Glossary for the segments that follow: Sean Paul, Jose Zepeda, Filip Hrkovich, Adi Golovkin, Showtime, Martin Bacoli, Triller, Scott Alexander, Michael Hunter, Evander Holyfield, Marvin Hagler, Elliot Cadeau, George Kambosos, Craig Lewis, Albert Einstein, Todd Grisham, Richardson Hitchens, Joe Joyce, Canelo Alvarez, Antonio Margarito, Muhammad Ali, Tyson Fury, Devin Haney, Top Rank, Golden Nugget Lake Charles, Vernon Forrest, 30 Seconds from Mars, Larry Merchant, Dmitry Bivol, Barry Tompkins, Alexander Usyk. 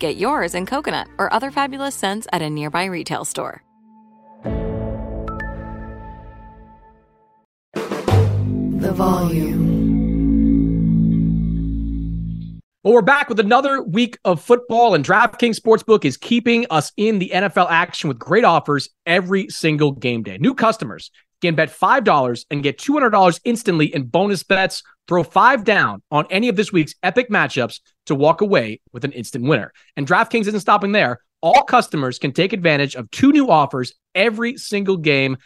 Get yours in coconut or other fabulous scents at a nearby retail store. The volume. Well, we're back with another week of football, and DraftKings Sportsbook is keeping us in the NFL action with great offers every single game day. New customers can bet $5 and get $200 instantly in bonus bets. Throw $5 down on any of this week's epic matchups to walk away with an instant winner. And DraftKings isn't stopping there. All customers can take advantage of 2 new offers every single game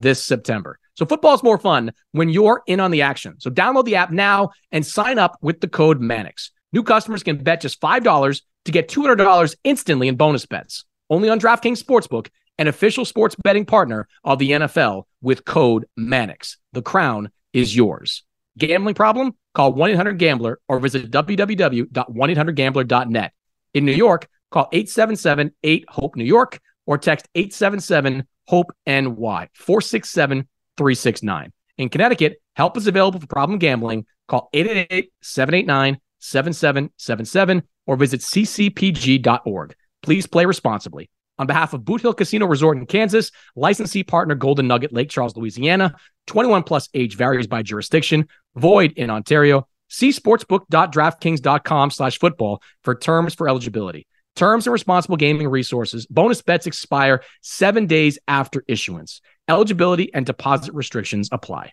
this September. So football is more fun when you're in on the action. So download the app now and sign up with the code Mannix. New customers can bet just $5 to get $200 instantly in bonus bets. Only on DraftKings Sportsbook, an official sports betting partner of the NFL with code Mannix. The crown is yours. Gambling problem? Call 1-800-GAMBLER or visit www.1800gambler.net. In New York, call 877-8-HOPE-NEW-YORK or text 877-HOPE-NY, 467-369. In Connecticut, help is available for problem gambling. Call 888-789-7777 or visit ccpg.org. Please play responsibly. On behalf of Boot Hill Casino Resort in Kansas, licensee partner Golden Nugget, Lake Charles, Louisiana, 21 plus age varies by jurisdiction, void in Ontario. See sportsbook.draftkings.com/football for terms for eligibility. Terms and responsible gaming resources. Bonus bets expire 7 days after issuance. Eligibility and deposit restrictions apply.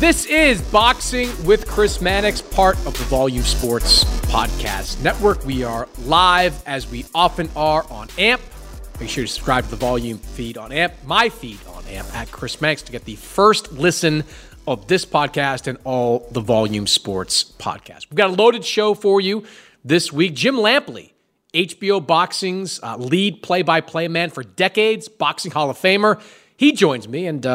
This is Boxing with Chris Mannix, part of the Volume Sports Podcast Network. We are live, as we often are, on AMP. Make sure you subscribe to the Volume feed on AMP, my feed on AMP, at Chris Mannix, to get the first listen of this podcast and all the Volume Sports Podcast. We've got a loaded show for you this week. Jim Lampley, HBO Boxing's lead play-by-play man for decades, Boxing Hall of Famer. He joins me, and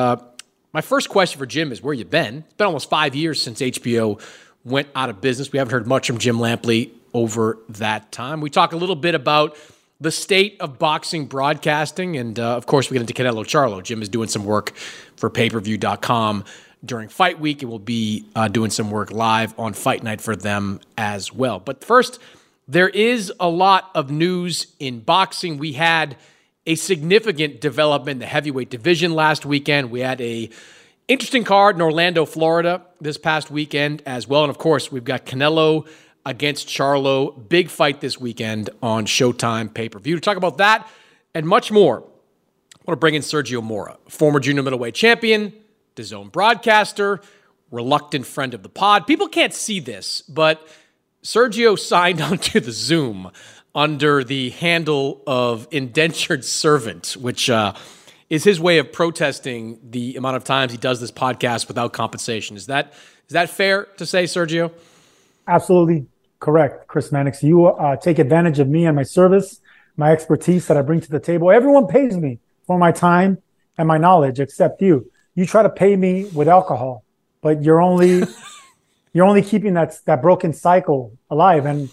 my first question for Jim is, where you been? It's been almost 5 years since HBO went out of business. We haven't heard much from Jim Lampley over that time. We talk a little bit about the state of boxing broadcasting, and of course, we get into Canelo Charlo. Jim is doing some work for payperview.com during Fight Week, and will be doing some work live on Fight Night for them as well. But first, there is a lot of news in boxing. We had a significant development in the heavyweight division last weekend. We had a interesting card in Orlando, Florida this past weekend as well. And of course, we've got Canelo against Charlo. Big fight this weekend on Showtime pay-per-view. To talk about that and much more, I want to bring in Sergio Mora, former junior middleweight champion, DAZN broadcaster, reluctant friend of the pod. People can't see this, but Sergio signed onto the Zoom under the handle of indentured servant, which is his way of protesting the amount of times he does this podcast without compensation. Is that fair to say, Sergio? Absolutely correct, Chris Mannix. You take advantage of me and my service my expertise that I bring to the table. Everyone pays me for my time and my knowledge, except you. You try to pay me with alcohol, but you're only keeping that broken cycle alive. And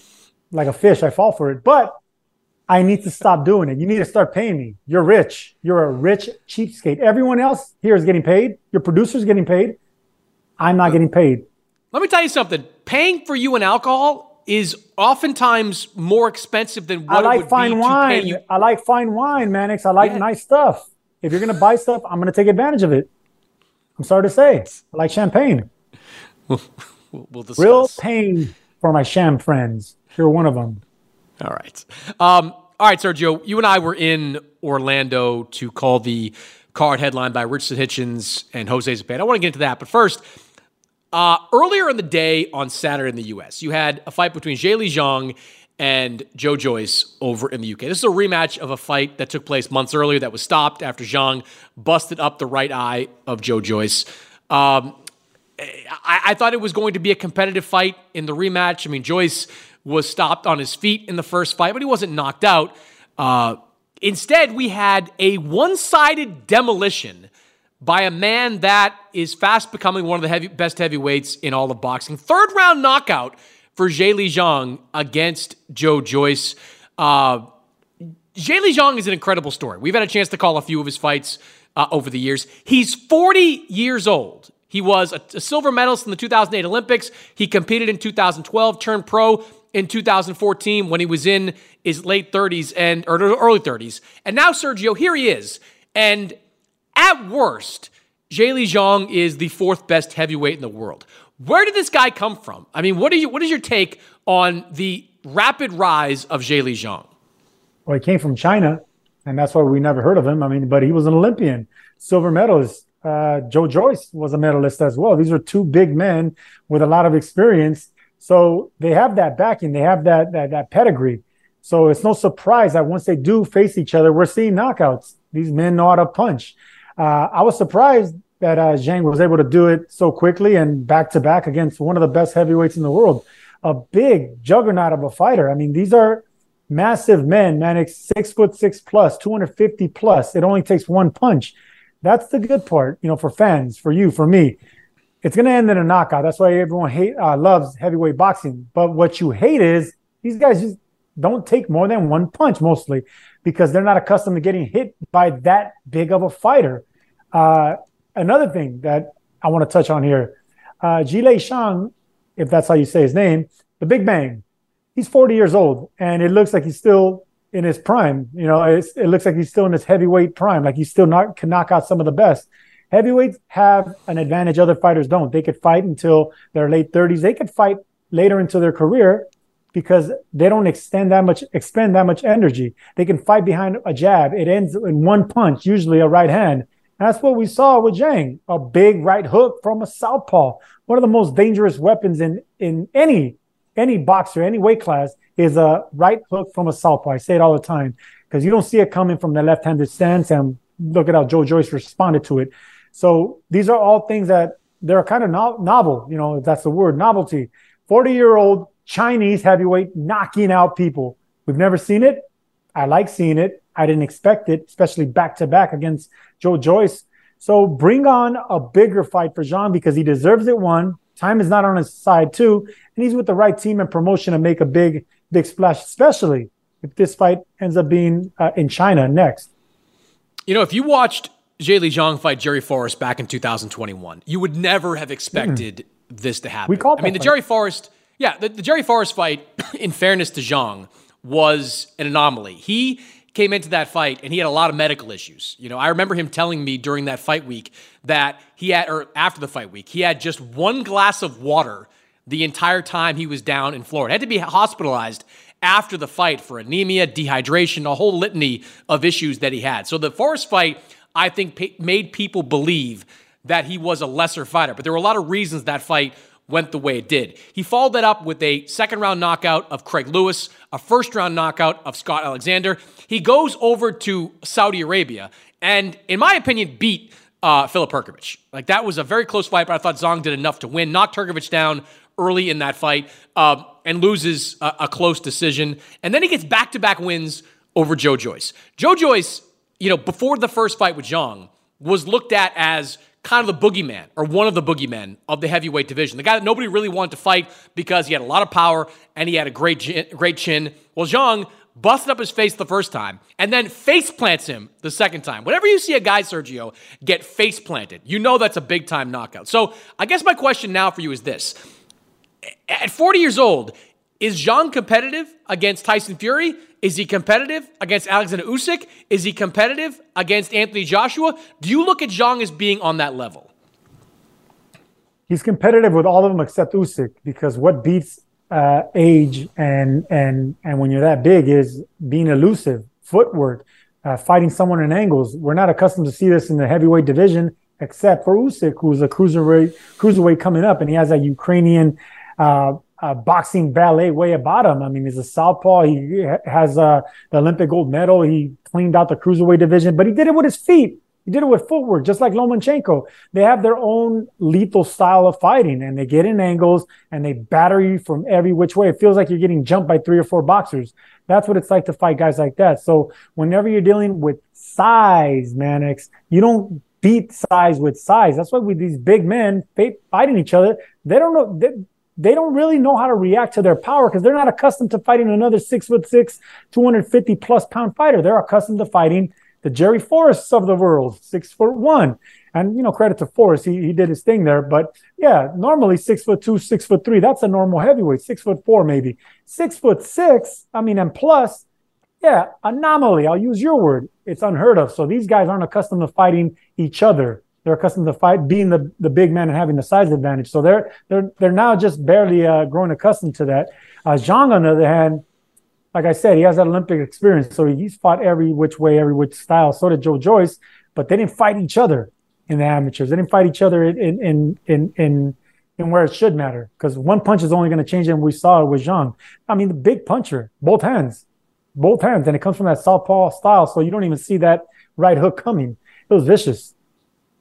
like a fish, I fall for it. But I need to stop doing it. You need to start paying me. You're rich. You're a rich cheapskate. Everyone else here is getting paid. Your producer's getting paid. I'm not getting paid. Let me tell you something. Paying for you in alcohol is oftentimes more expensive than what it would be to pay you. I like fine wine, Mannix. I like nice stuff. If you're going to buy stuff, I'm going to take advantage of it. I'm sorry to say. I like champagne. We'll discuss. Real pain for my sham friends. You're one of them. All right. All right, Sergio, you and I were in Orlando to call the card headline by Richardson Hitchens and Jose Zepeda. I want to get into that. But first, earlier in the day on Saturday in the U.S., you had a fight between Zhilei Zhang and Joe Joyce over in the U.K. This is a rematch of a fight that took place months earlier that was stopped after Zhang busted up the right eye of Joe Joyce. I thought it was going to be a competitive fight in the rematch. I mean, Joyce was stopped on his feet in the first fight, but he wasn't knocked out. Instead, we had a one-sided demolition by a man that is fast becoming one of the best heavyweights in all of boxing. Third-round knockout for Zhilei Zhang against Joe Joyce. Zhilei Zhang is an incredible story. We've had a chance to call a few of his fights over the years. He's 40 years old. He was a silver medalist in the 2008 Olympics. He competed in 2012, turned pro in 2014 when he was in his late 30s or early 30s. And now, Sergio, here he is. And at worst, Zhilei Zhang is the fourth best heavyweight in the world. Where did this guy come from? I mean, what is your take on the rapid rise of Zhilei Zhang? Well, he came from China, and that's why we never heard of him. I mean, but he was an Olympian, silver medalist. Joe Joyce was a medalist as well. These are two big men with a lot of experience. So they have that backing. They have that pedigree. So it's no surprise that once they do face each other, we're seeing knockouts. These men know how to punch. I was surprised that Zhang was able to do it so quickly and back-to-back against one of the best heavyweights in the world. A big juggernaut of a fighter. I mean, these are massive men, Mannix, 6'6" plus, 250 plus. It only takes one punch. That's the good part, you know, for fans, for you, for me. It's going to end in a knockout. That's why everyone loves heavyweight boxing. But what you hate is these guys just don't take more than one punch mostly because they're not accustomed to getting hit by that big of a fighter. Another thing that I want to touch on here, Zhilei Zhang, if that's how you say his name, the Big Bang, he's 40 years old, and it looks like he's still in his prime. You know, it looks like he's still in his heavyweight prime. Like he still can knock out some of the best. Heavyweights have an advantage other fighters don't. They could fight until their late 30s. They could fight later into their career because they don't expend that much energy. They can fight behind a jab. It ends in one punch, usually a right hand. And that's what we saw with Zhang, a big right hook from a southpaw. One of the most dangerous weapons in any boxer, any weight class, is a right hook from a southpaw. I say it all the time because you don't see it coming from the left-handed stance, and look at how Joe Joyce responded to it. So these are all things that they're kind of novel, you know, if that's the word, novelty. 40-year-old Chinese heavyweight knocking out people. We've never seen it. I like seeing it. I didn't expect it, especially back-to-back against Joe Joyce. So bring on a bigger fight for Zhang because he deserves it, one. Time is not on his side, too. And he's with the right team and promotion to make a big splash, especially if this fight ends up being in China next. You know, if you watched Zhilei Zhang fight Jerry Forrest back in 2021, you would never have expected this to happen. The Jerry Forrest, the Jerry Forrest fight, in fairness to Zhang, was an anomaly. He came into that fight and he had a lot of medical issues. You know, I remember him telling me during that fight week that after the fight week, he had just one glass of water the entire time he was down in Florida. Had to be hospitalized after the fight for anemia, dehydration, a whole litany of issues that he had. So the Forrest fight, I think, made people believe that he was a lesser fighter. But there were a lot of reasons that fight went the way it did. He followed that up with a second-round knockout of Craig Lewis, a first-round knockout of Scott Alexander. He goes over to Saudi Arabia and, in my opinion, beat Filip Hrkovich. Like, that was a very close fight, but I thought Zhang did enough to win. Knocked Hrkovich down early in that fight, and loses a close decision. And then he gets back-to-back wins over Joe Joyce. Joe Joyce, you know, before the first fight with Zhang, was looked at as kind of the boogeyman, or one of the boogeymen of the heavyweight division. The guy that nobody really wanted to fight because he had a lot of power and he had a great chin. Well, Zhang busted up his face the first time and then face plants him the second time. Whenever you see a guy, Sergio, get face planted, you know that's a big time knockout. So I guess my question now for you is this. At 40 years old, is Zhang competitive against Tyson Fury? Is he competitive against Alexander Usyk? Is he competitive against Anthony Joshua? Do you look at Zhang as being on that level? He's competitive with all of them except Usyk, because what beats age and when you're that big is being elusive, footwork, fighting someone in angles. We're not accustomed to see this in the heavyweight division, except for Usyk, who's a cruiserweight coming up, and he has that Ukrainian boxing ballet way about him. I mean, he's a southpaw. He has the Olympic gold medal. He cleaned out the cruiserweight division, but he did it with his feet. He did it with footwork, just like Lomachenko. They have their own lethal style of fighting, and they get in angles, and they batter you from every which way. It feels like you're getting jumped by 3 or 4 boxers. That's what it's like to fight guys like that. So whenever you're dealing with size, Mannix, you don't beat size with size. That's why with these big men fighting each other, they don't know... They don't really know how to react to their power because they're not accustomed to fighting another 6'6", 250-plus-pound fighter. They're accustomed to fighting the Jerry Forrests of the world, 6'1". And, you know, credit to Forrest. He did his thing there. But, yeah, normally 6'2", 6'3", that's a normal heavyweight, 6'4", maybe. 6'6", I mean, and plus, yeah, anomaly. I'll use your word. It's unheard of. So these guys aren't accustomed to fighting each other. They're accustomed to fight, being the big man and having the size advantage. So they're now just barely growing accustomed to that. Zhang, on the other hand, like I said, he has that Olympic experience. So he's fought every which way, every which style. So did Joe Joyce, but they didn't fight each other in the amateurs. They didn't fight each other in where it should matter, because one punch is only going to change it. And we saw it with Zhang. I mean, the big puncher, both hands, and it comes from that southpaw style. So you don't even see that right hook coming. It was vicious.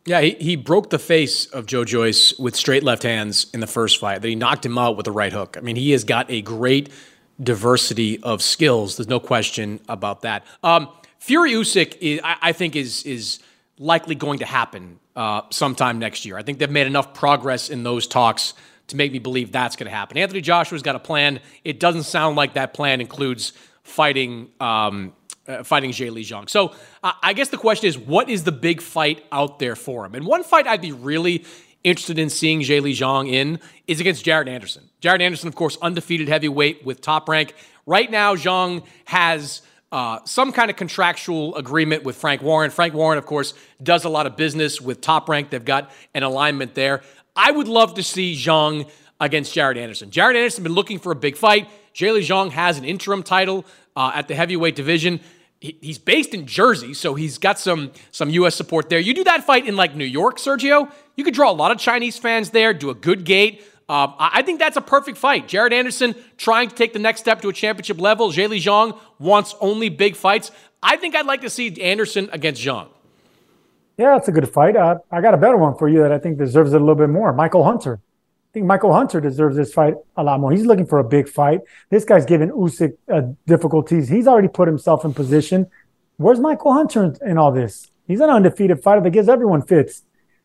Yeah, he broke the face of Joe Joyce with straight left hands in the first fight. Then he knocked him out with a right hook. I mean, he has got a great diversity of skills. There's no question about that. Fury Usyk, I think is likely going to happen sometime next year. I think they've made enough progress in those talks to make me believe that's going to happen. Anthony Joshua's got a plan. It doesn't sound like that plan includes fighting fighting Zhilei Zhang. So I guess the question is, what is the big fight out there for him? And one fight I'd be really interested in seeing Zhilei Zhang in is against Jared Anderson. Jared Anderson, of course, undefeated heavyweight with Top Rank. Right now, Zhang has some kind of contractual agreement with Frank Warren. Frank Warren, of course, does a lot of business with Top Rank. They've got an alignment there. I would love to see Zhang against Jared Anderson. Jared Anderson has been looking for a big fight. Zhilei Zhang has an interim title at the heavyweight division. He's based in Jersey, so he's got some U.S. support there. You do that fight in, like, New York, Sergio, you could draw a lot of Chinese fans there, do a good gate. I think that's a perfect fight. Jared Anderson trying to take the next step to a championship level. Zhilei Zhang wants only big fights. I think I'd like to see Anderson against Zhang. Yeah, that's a good fight. I got a better one for you that I think deserves it a little bit more. Michael Hunter. I think Michael Hunter deserves this fight a lot more. He's looking for a big fight. This guy's giving Usyk difficulties. He's already put himself in position. Where's Michael Hunter in all this? He's an undefeated fighter that gives everyone fits.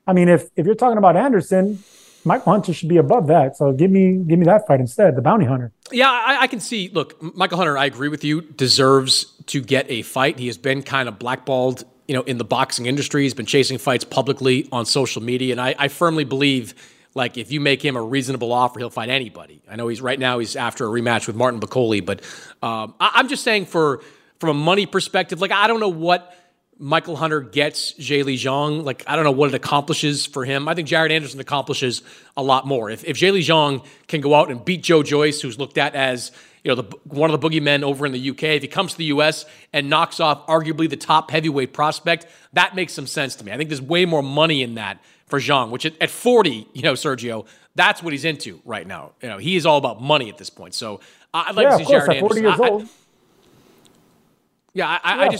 I mean, if you're talking about Anderson, Michael Hunter should be above that. So give me that fight instead, the bounty hunter. Yeah, I can see. Look, Michael Hunter, I agree with you, deserves to get a fight. He has been kind of blackballed, you know, in the boxing industry. He's been chasing fights publicly on social media, and I firmly believe, like, if you make him a reasonable offer, he'll fight anybody. I know right now he's after a rematch with Martin Bacoli, but I'm just saying from a money perspective, like, I don't know what Michael Hunter gets Zhilei Zhang. Like, I don't know what it accomplishes for him. I think Jared Anderson accomplishes a lot more. If Zhilei Zhang can go out and beat Joe Joyce, who's looked at as, you know, one of the boogeymen over in the UK, if he comes to the US and knocks off arguably the top heavyweight prospect, that makes some sense to me. I think there's way more money in that for Zhang, which at 40, you know, Sergio, that's what he's into right now. You know, he is all about money at this point. So I'd like to see Jared Anderson. At 40 years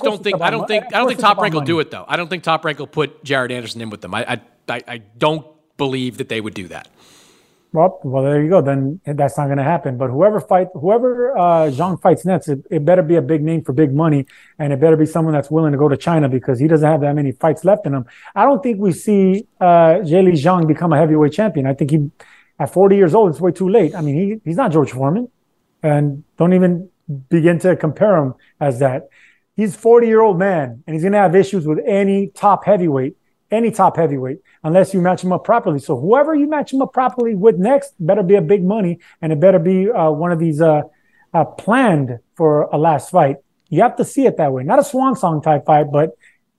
old. I don't think Top Rank will do it, though. I don't think Top Rank will put Jared Anderson in with them. I don't believe that they would do that. Well, there you go. Then that's not going to happen. But whoever Zhang fights next, it better be a big name for big money, and it better be someone that's willing to go to China, because he doesn't have that many fights left in him. I don't think we see Zhilei Zhang become a heavyweight champion. I think he, at 40 years old, it's way too late. I mean, he's not George Foreman, and don't even begin to compare him as that. He's a 40-year-old man, and he's going to have issues with any top heavyweight, unless you match him up properly. So whoever you match him up properly with next better be a big money, and it better be one of these planned for a last fight. You have to see it that way. Not a swan song type fight, but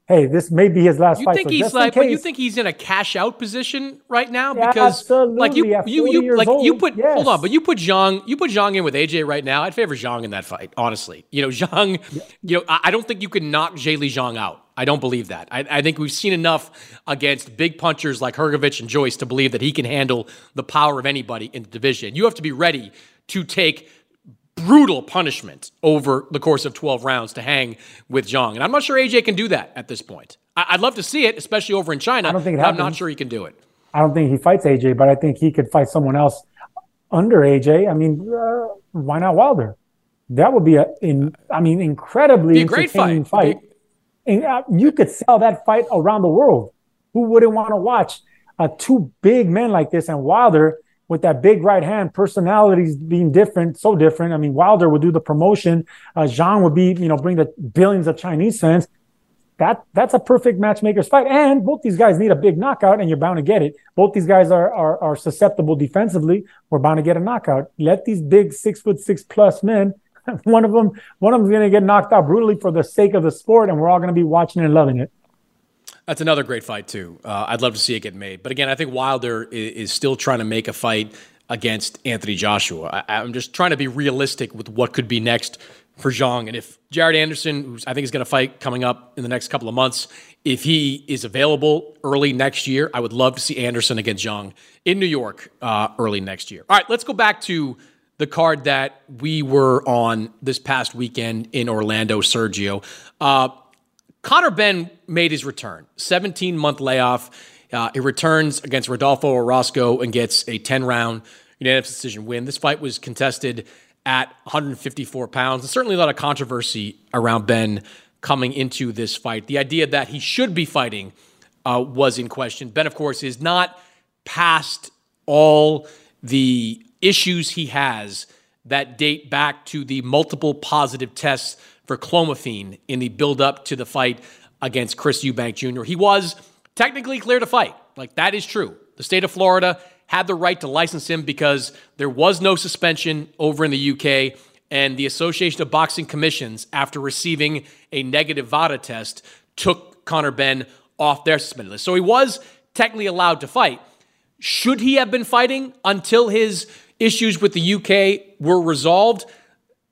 hey, this may be his last fight. Think so he's like, but you think he's in a cash out position right now? Yeah, because absolutely. Like you put hold on, but you put Zhang in with AJ right now. I'd favor Zhang in that fight, honestly. You know, Zhang, you know, I don't think you can knock Zhilei Zhang out. I don't believe that. I think we've seen enough against big punchers like Hergovich and Joyce to believe that he can handle the power of anybody in the division. You have to be ready to take brutal punishment over the course of 12 rounds to hang with Zhang. And I'm not sure AJ can do that at this point. I'd love to see it, especially over in China. I don't think it happens. I'm not sure he can do it. I don't think he fights AJ, but I think he could fight someone else under AJ. I mean, why not Wilder? That would be incredibly entertaining fight. And you could sell that fight around the world. Who wouldn't want to watch two big men like this? And Wilder, with that big right hand, personalities being different, so different. I mean, Wilder would do the promotion. Zhang would be, bring the billions of Chinese fans. That's a perfect matchmaker's fight. And both these guys need a big knockout, and you're bound to get it. Both these guys are susceptible defensively. We're bound to get a knockout. Let these big 6'6" plus men. One of them's going to get knocked out brutally for the sake of the sport, and we're all going to be watching and loving it. That's another great fight, too. I'd love to see it get made. But again, I think Wilder is still trying to make a fight against Anthony Joshua. I'm just trying to be realistic with what could be next for Zhang. And if Jared Anderson, who I think is going to fight coming up in the next couple of months, if he is available early next year, I would love to see Anderson against Zhang in New York early next year. All right, let's go back to the card that we were on this past weekend in Orlando, Sergio. Conor Benn made his return. 17-month layoff. He returns against Rodolfo Orozco and gets a 10-round unanimous decision win. This fight was contested at 154 pounds. There's certainly a lot of controversy around Benn coming into this fight. The idea that he should be fighting was in question. Benn, of course, is not past all the issues he has that date back to the multiple positive tests for clomiphene in the buildup to the fight against Chris Eubank Jr. He was technically clear to fight. Like, that is true. The state of Florida had the right to license him because there was no suspension over in the UK, and the Association of Boxing Commissions, after receiving a negative VADA test, took Conor Benn off their suspended list. So he was technically allowed to fight. Should he have been fighting until his issues with the UK were resolved?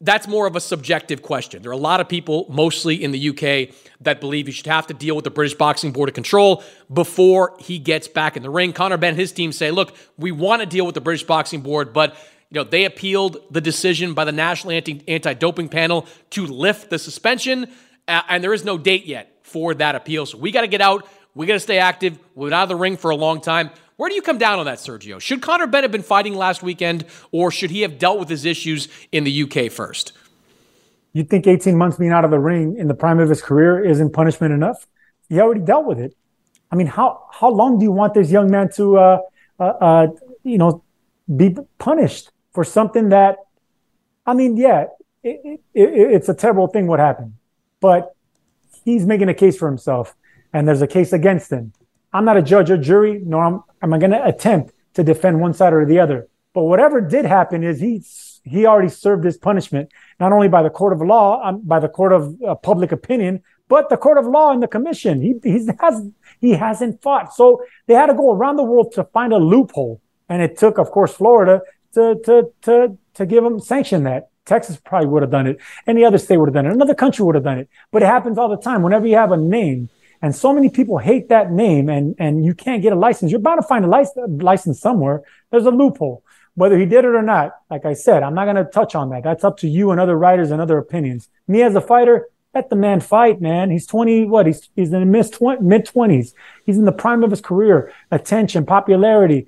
That's more of a subjective question. There are a lot of people, mostly in the UK, that believe you should have to deal with the British Boxing Board of Control before he gets back in the ring. Conor Benn and his team say, look, we want to deal with the British Boxing Board, but they appealed the decision by the National Anti-Doping Panel to lift the suspension, and there is no date yet for that appeal. So we got to get out. We got to stay active. We've been out of the ring for a long time. Where do you come down on that, Sergio? Should Conor Benn have been fighting last weekend, or should he have dealt with his issues in the UK first? You think 18 months being out of the ring in the prime of his career isn't punishment enough? He already dealt with it. I mean, how long do you want this young man to, be punished for something that, I mean, yeah, it's a terrible thing what happened, but he's making a case for himself, and there's a case against him. I'm not a judge or jury, nor am I going to attempt to defend one side or the other. But whatever did happen is he already served his punishment, not only by the court of law, by the court of public opinion, but the court of law and the commission. He hasn't fought. So they had to go around the world to find a loophole. And it took, of course, Florida to give him sanction that. Texas probably would have done it. Any other state would have done it. Another country would have done it. But it happens all the time. Whenever you have a name, and so many people hate that name, and you can't get a license. You're bound to find a license somewhere. There's a loophole. Whether he did it or not, like I said, I'm not going to touch on that. That's up to you and other writers and other opinions. Me as a fighter, let the man fight, man. He's 20, what? He's in his mid-20s. He's in the prime of his career. Attention, popularity,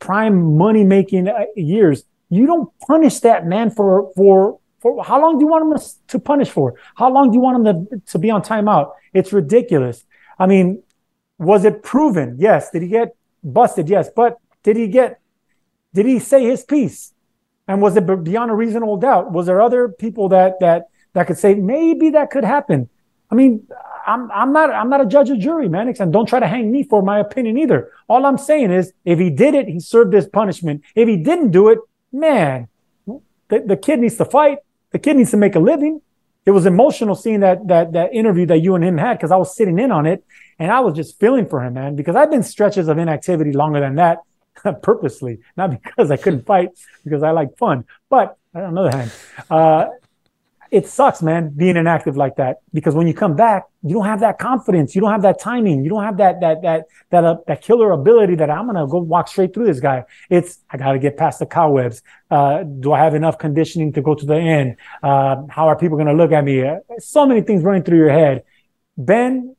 prime money-making years. You don't punish that man for how long do you want him to punish for? How long do you want him to be on timeout? It's ridiculous. I mean, was it proven? Yes. Did he get busted? Yes. But did he say his piece? And was it beyond a reasonable doubt? Was there other people that could say maybe that could happen? I mean, I'm not a judge or jury, Mannix, and don't try to hang me for my opinion either. All I'm saying is, if he did it, he served his punishment. If he didn't do it, man, the kid needs to fight. The kid needs to make a living. It was emotional seeing that interview that you and him had, because I was sitting in on it, and I was just feeling for him, man, because I've been stretches of inactivity longer than that purposely, not because I couldn't fight, because I like fun. But on the other hand, it sucks, man, being inactive like that, because when you come back, you don't have that confidence. You don't have that timing. You don't have that killer ability that I'm going to go walk straight through this guy. It's, I got to get past the cobwebs. Do I have enough conditioning to go to the end? How are people going to look at me? So many things running through your head. Ben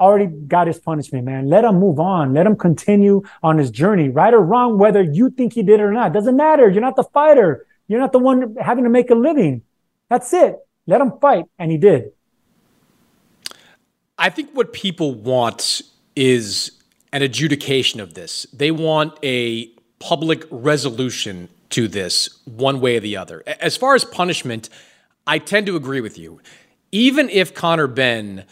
already got his punishment, man. Let him move on. Let him continue on his journey, right or wrong, whether you think he did it or not. Doesn't matter. You're not the fighter. You're not the one having to make a living. That's it. Let him fight. And he did. I think what people want is an adjudication of this. They want a public resolution to this one way or the other. As far as punishment, I tend to agree with you. Even if Conor Benn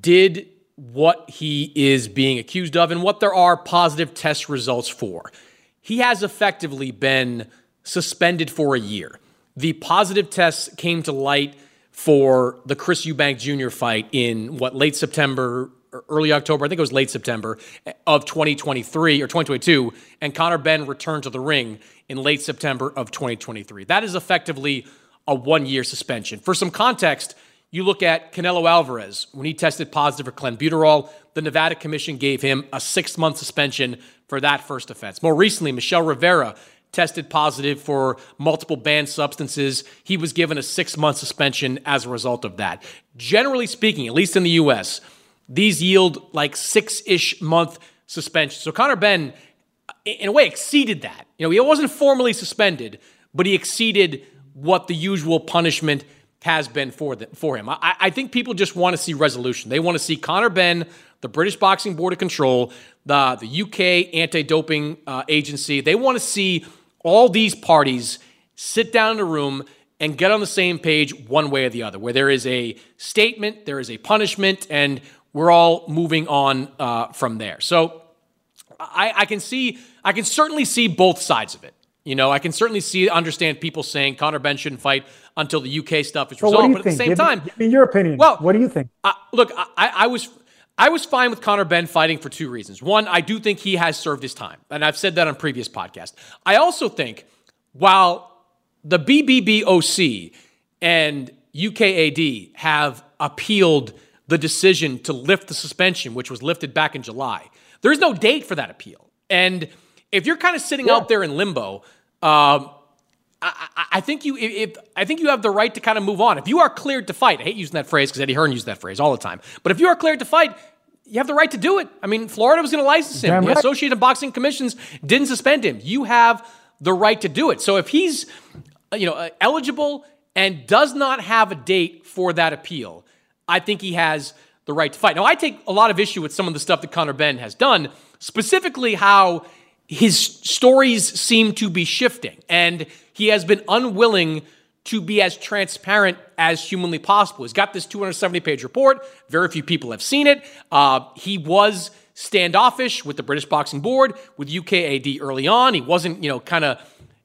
did what he is being accused of and what there are positive test results for, he has effectively been suspended for a year. The positive tests came to light for the Chris Eubank Jr. fight in, what, late September, or early October? I think it was late September of 2023 or 2022, and Conor Benn returned to the ring in late September of 2023. That is effectively a one-year suspension. For some context, you look at Canelo Alvarez. When he tested positive for clenbuterol, the Nevada Commission gave him a 6-month suspension for that first offense. More recently, Michelle Rivera tested positive for multiple banned substances. He was given a 6-month suspension as a result of that. Generally speaking, at least in the U.S., these yield like 6-ish month suspensions. So Conor Benn, in a way, exceeded that. You know, he wasn't formally suspended, but he exceeded what the usual punishment has been for him. I think people just want to see resolution. They want to see Conor Benn, the British Boxing Board of Control, the UK Anti-Doping Agency. They want to see all these parties sit down in a room and get on the same page one way or the other, where there is a statement, there is a punishment, and we're all moving on from there. So I can certainly see both sides of it. You know, I can certainly understand people saying Conor Benn shouldn't fight until the UK stuff is resolved. But at the same time, give me your opinion. Well, what do you think? Look, I was fine with Conor Benn fighting for two reasons. One, I do think he has served his time, and I've said that on previous podcasts. I also think while the BBBOC and UKAD have appealed the decision to lift the suspension, which was lifted back in July, there's no date for that appeal. And if you're kind of sitting out there in limbo, I think you have the right to kind of move on. If you are cleared to fight, I hate using that phrase because Eddie Hearn used that phrase all the time. But if you are cleared to fight, you have the right to do it. I mean, Florida was going to license him. Damn right. The Associated Boxing Commissions didn't suspend him. You have the right to do it. So if he's, you know, eligible and does not have a date for that appeal, I think he has the right to fight. Now, I take a lot of issue with some of the stuff that Conor Benn has done, specifically how his stories seem to be shifting, and he has been unwilling to be as transparent as humanly possible. He's got this 270-page report. Very few people have seen it. He was standoffish with the British Boxing Board, with UKAD early on. He wasn't, you know,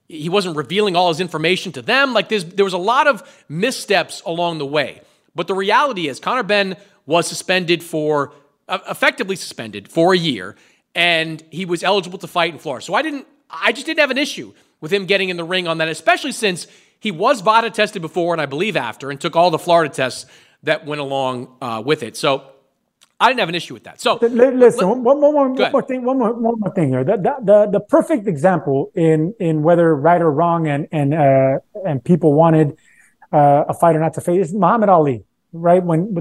he wasn't revealing all his information to them. Like, there was a lot of missteps along the way. But the reality is Conor Benn was suspended for, effectively suspended for a year, and he was eligible to fight in Florida. So I just didn't have an issue with him getting in the ring on that, especially since he was VADA tested before and I believe after, and took all the Florida tests that went along with it. So I didn't have an issue with that. So listen, one more thing here. The perfect example in whether right or wrong and people wanted a fighter not to face. Muhammad Ali, right? When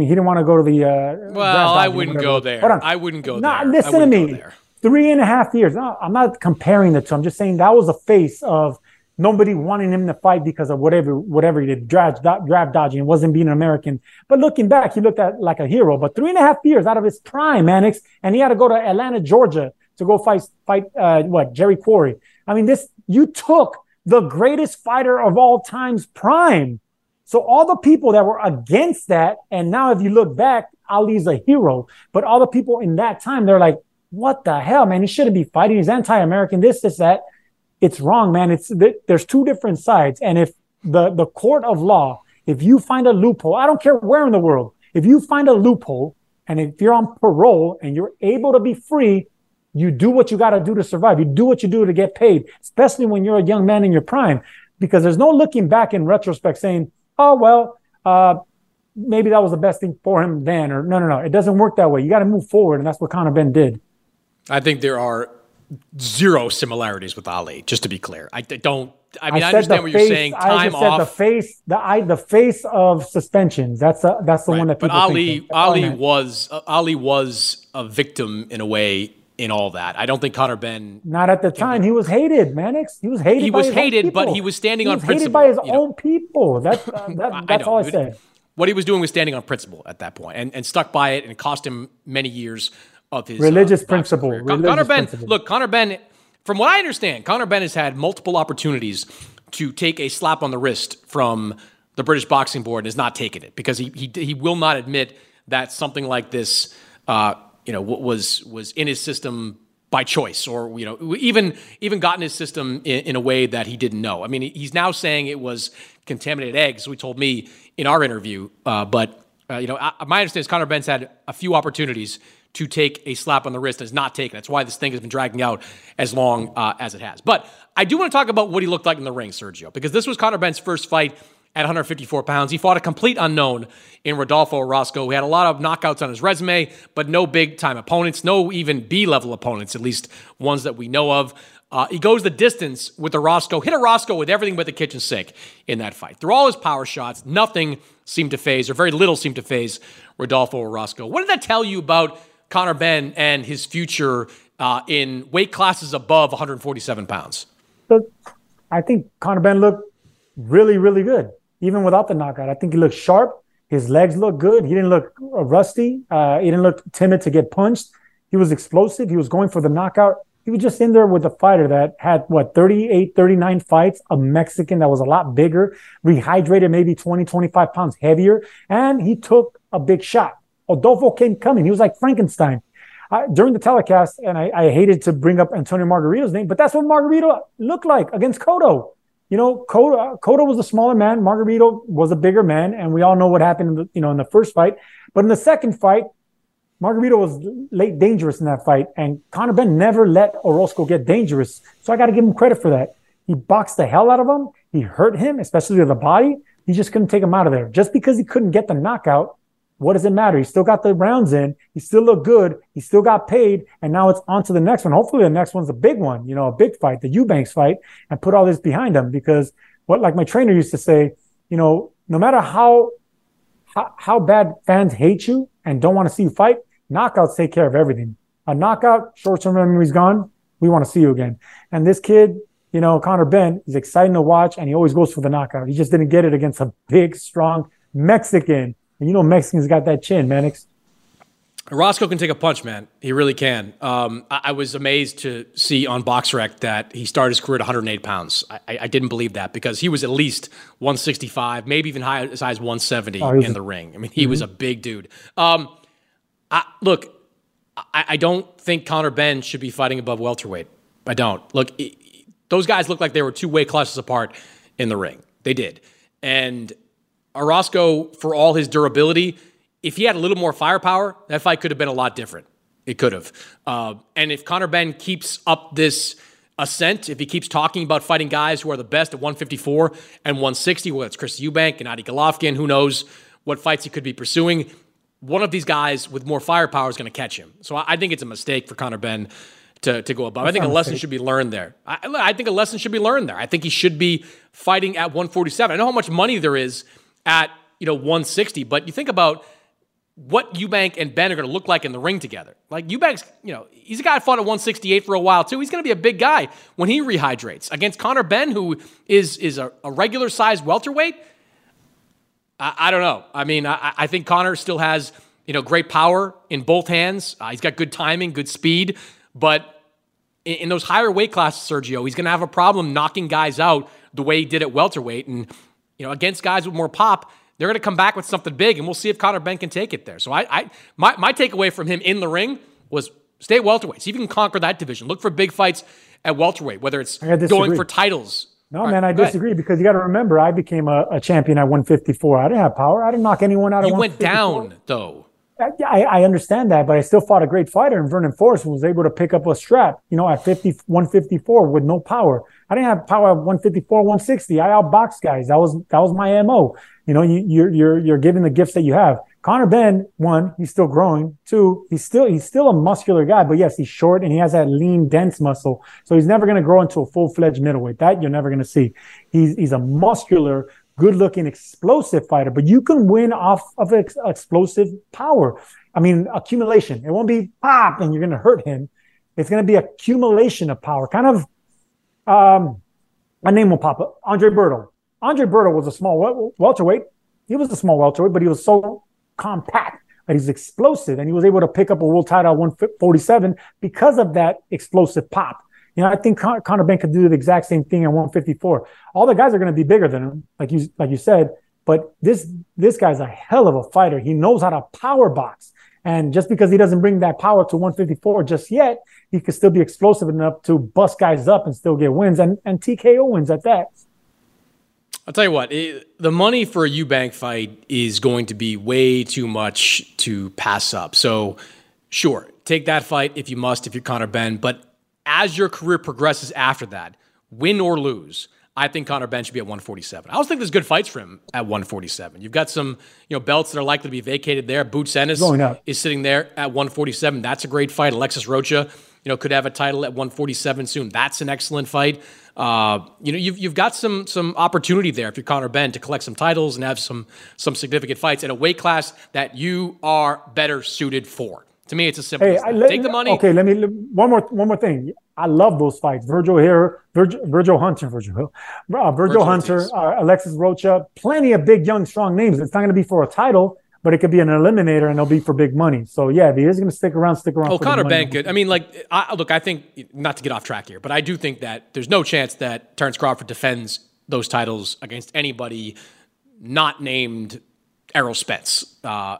he didn't want to go to the well, I wouldn't go there. Hold on. I wouldn't go there. Listen to me. 3.5 years. No, I'm not comparing the two. I'm just saying that was the face of nobody wanting him to fight because of whatever he did, draft dodging. It wasn't being an American. But looking back, he looked at like a hero. But 3.5 years out of his prime, Mannix, and he had to go to Atlanta, Georgia to go fight Jerry Quarry. I mean, you took the greatest fighter of all time's prime. So all the people that were against that, and now if you look back, Ali's a hero. But all the people in that time, they're like, what the hell, man? He shouldn't be fighting. He's anti-American, this, that. It's wrong, man. There's two different sides. And if the court of law, if you find a loophole, I don't care where in the world, if you find a loophole and if you're on parole and you're able to be free, you do what you got to do to survive. You do what you do to get paid, especially when you're a young man in your prime, because there's no looking back in retrospect saying, oh, well, maybe that was the best thing for him then. Or no, it doesn't work that way. You got to move forward. And that's what Conor Benn did. I think there are zero similarities with Ali, just to be clear. I understand what you're saying. Time off. The face, the face of suspensions. That's the one that people think. But Ali was a victim in a way in all that. I don't think Conor Benn. Not at the time. He was hated, Mannix. He was hated. He was hated, but he was standing on principle. He was hated by his own people. That's all I said. What he was doing was standing on principle at that point, and stuck by it, and it cost him many years of his religious principle. Conor Benn, from what I understand, Conor Benn has had multiple opportunities to take a slap on the wrist from the British Boxing Board and has not taken it because he will not admit that something like this was in his system by choice, or even got in his system in a way that he didn't know. I mean, he's now saying it was contaminated eggs, he told me in our interview, my understanding is Conor Benn's had a few opportunities to take a slap on the wrist and has not taken. That's why this thing has been dragging out as long as it has. But I do want to talk about what he looked like in the ring, Sergio, because this was Conor Benn's first fight at 154 pounds. He fought a complete unknown in Rodolfo Orozco, who had a lot of knockouts on his resume, but no big-time opponents, no even B-level opponents, at least ones that we know of. He goes the distance with Orozco, hit Orozco with everything but the kitchen sink in that fight. Through all his power shots, nothing seemed to faze, or very little seemed to faze Rodolfo Orozco. What did that tell you about Conor Benn and his future in weight classes above 147 pounds? Look, I think Conor Benn looked really, really good, even without the knockout. I think he looked sharp. His legs looked good. He didn't look rusty. He didn't look timid to get punched. He was explosive. He was going for the knockout. He was just in there with a fighter that had, 38, 39 fights, a Mexican that was a lot bigger, rehydrated maybe 20, 25 pounds heavier, and he took a big shot. Rodolfo came coming. He was like Frankenstein. During the telecast, and I hated to bring up Antonio Margarito's name, but that's what Margarito looked like against Cotto. Cotto was a smaller man. Margarito was a bigger man, and we all know what happened in the first fight. But in the second fight, Margarito was late dangerous in that fight, and Conor Benn never let Orozco get dangerous. So I got to give him credit for that. He boxed the hell out of him. He hurt him, especially to the body. He just couldn't take him out of there. Just because he couldn't get the knockout, what does it matter? He still got the rounds in. He still looked good. He still got paid. And now it's on to the next one. Hopefully the next one's a big one, a big fight, the Eubanks fight, and put all this behind him. Because like my trainer used to say, no matter how bad fans hate you and don't want to see you fight, knockouts take care of everything. A knockout, short-term memory's gone. We want to see you again. And this kid, Conor Benn, he's exciting to watch, and he always goes for the knockout. He just didn't get it against a big, strong Mexican. And Mexicans got that chin, Mannix. Orozco can take a punch, man. He really can. I was amazed to see on BoxRec that he started his career at 108 pounds. I didn't believe that because he was at least 165, maybe even as high as 170 in the ring. I mean, he was a big dude. I don't think Conor Benn should be fighting above welterweight. I don't. Look, those guys looked like they were two weight classes apart in the ring. They did. And Orozco, for all his durability, if he had a little more firepower, that fight could have been a lot different. It could have. And if Conor Benn keeps up this ascent, if he keeps talking about fighting guys who are the best at 154 and 160, whether it's Chris Eubank and Adi Golovkin, who knows what fights he could be pursuing, one of these guys with more firepower is going to catch him. So I think it's a mistake for Conor Benn to go above. I think a lesson should be learned there. I think a lesson should be learned there. I think he should be fighting at 147. I know how much money there is at 160, but you think about what Eubank and Ben are going to look like in the ring together. Like Eubank's, he's a guy that fought at 168 for a while too. He's going to be a big guy when he rehydrates against Conor Benn, who is a regular sized welterweight. I don't know. I mean, I think Conor still has great power in both hands. He's got good timing, good speed, but in those higher weight classes, Sergio, he's going to have a problem knocking guys out the way he did at welterweight, and against guys with more pop. They're going to come back with something big, and we'll see if Conor Benn can take it there. So my takeaway from him in the ring was stay at welterweight. See if you can conquer that division. Look for big fights at welterweight, whether it's going for titles. No, right, man, I disagree because you got to remember, I became a champion at 154. I didn't have power. I didn't knock anyone out at 154. You went down, though. I understand that, but I still fought a great fighter, and Vernon Forrest was able to pick up a strap, at 154 with no power. I didn't have power at 154, 160. I outboxed guys. That was my MO. You're giving the gifts that you have. Conor Benn, one, he's still growing. Two, he's still a muscular guy, but yes, he's short and he has that lean, dense muscle. So he's never going to grow into a full-fledged middleweight. That you're never going to see. He's a muscular, good-looking, explosive fighter, but you can win off of explosive power. I mean, accumulation. It won't be pop and you're going to hurt him. It's going to be accumulation of power. Kind of, my name will pop up. Andre Berto. Andre Berto was a small welterweight. He was a small welterweight, but he was so compact that he's explosive, and he was able to pick up a world title at 147 because of that explosive pop. I think Conor Benn could do the exact same thing at 154. All the guys are going to be bigger than him, like you said. But this guy's a hell of a fighter. He knows how to power box, and just because he doesn't bring that power to 154 just yet, he could still be explosive enough to bust guys up and still get wins and TKO wins at that. I'll tell you what, the money for a Eubank fight is going to be way too much to pass up. So, sure, take that fight if you must, if you're Conor Benn, but as your career progresses after that, win or lose, I think Conor Benn should be at 147. I also think there's good fights for him at 147. You've got some belts that are likely to be vacated there. Boots Ennis is sitting there at 147. That's a great fight. Alexis Rocha could have a title at 147 soon. That's an excellent fight. You've got some opportunity there if you're Conor Benn to collect some titles and have some significant fights in a weight class that you are better suited for. To me, it's a simple take the money. Okay, let me one more thing. I love those fights. Virgil Hunter, Alexis Rocha, plenty of big, young, strong names. It's not going to be for a title, but it could be an eliminator, and it'll be for big money. So yeah, if he is going to stick around. Oh, Conor Benn could. I mean, I think, not to get off track here, but I do think that there's no chance that Terrence Crawford defends those titles against anybody not named Errol Spence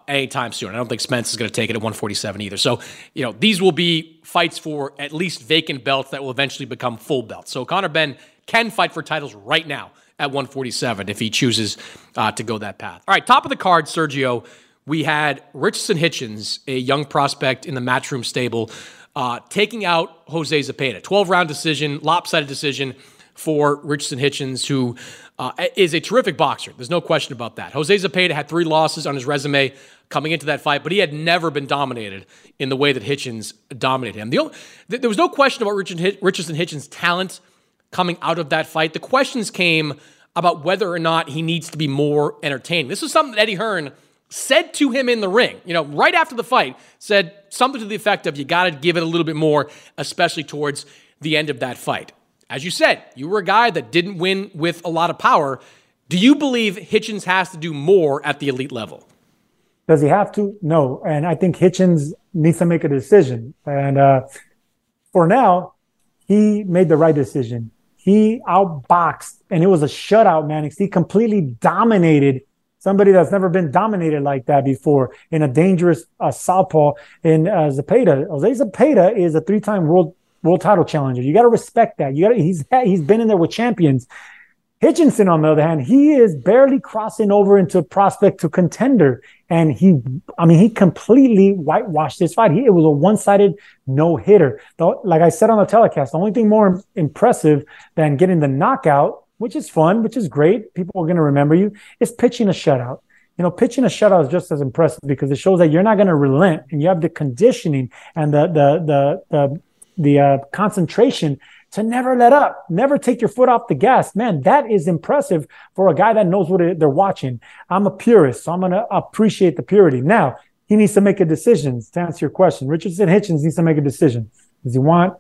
anytime soon. I don't think Spence is going to take it at 147 either. So, these will be fights for at least vacant belts that will eventually become full belts. So Conor Benn can fight for titles right now at 147 if he chooses to go that path. All right, top of the card, Sergio, we had Richardson Hitchens, a young prospect in the Matchroom stable, taking out Jose Zepeda. 12-round decision, lopsided decision for Richardson Hitchens, who is a terrific boxer. There's no question about that. Jose Zepeda had 3 losses on his resume coming into that fight, but he had never been dominated in the way that Hitchens dominated him. There was no question about Richardson Hitchens' talent coming out of that fight. The questions came about whether or not he needs to be more entertaining. This was something that Eddie Hearn said to him in the ring, right after the fight, said something to the effect of, you got to give it a little bit more, especially towards the end of that fight. As you said, you were a guy that didn't win with a lot of power. Do you believe Hitchens has to do more at the elite level? Does he have to? No. And I think Hitchens needs to make a decision. And for now, he made the right decision. He outboxed, and it was a shutout, Mannix. He completely dominated somebody that's never been dominated like that before in a dangerous southpaw in Zepeda. Jose Zepeda is a 3-time world title challenger. You got to respect that. He's been in there with champions. Hitchinson, on the other hand, he is barely crossing over into prospect to contender. And he completely whitewashed this fight. It was a one-sided no-hitter. Like I said on the telecast, the only thing more impressive than getting the knockout, which is fun, which is great, people are going to remember you, is pitching a shutout. Pitching a shutout is just as impressive because it shows that you're not going to relent and you have the conditioning and the concentration to never let up, never take your foot off the gas. Man, that is impressive for a guy that knows what they're watching. I'm a purist, so I'm going to appreciate the purity. Now, he needs to make a decision to answer your question. Richardson Hitchens needs to make a decision. Does he want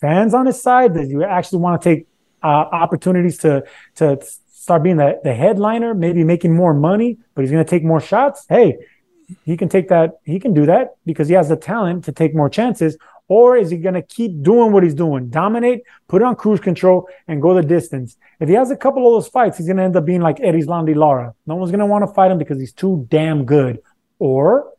fans on his side? Does he actually want to take opportunities to start being the headliner, maybe making more money, but he's going to take more shots? Hey, he can take that. He can do that because he has the talent to take more chances. Or is he going to keep doing what he's doing? Dominate, put it on cruise control, and go the distance. If he has a couple of those fights, he's going to end up being like Erislandy Lara. No one's going to want to fight him because he's too damn good. Or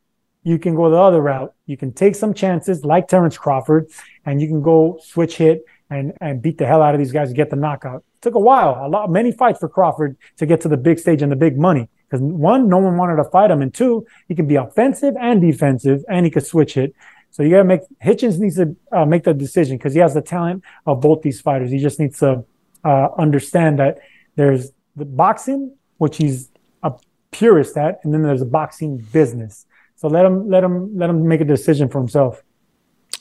you can go the other route. You can take some chances like Terrence Crawford, and you can go switch hit and beat the hell out of these guys to get the knockout. It took a while, many fights for Crawford to get to the big stage and the big money. Because one, no one wanted to fight him, and two, he could be offensive and defensive, and he could switch hit. So you got to make Hitchens needs to make the decision because he has the talent of both these fighters. He just needs to understand that there's the boxing, which he's a purist at, and then there's a boxing business. So let him make a decision for himself.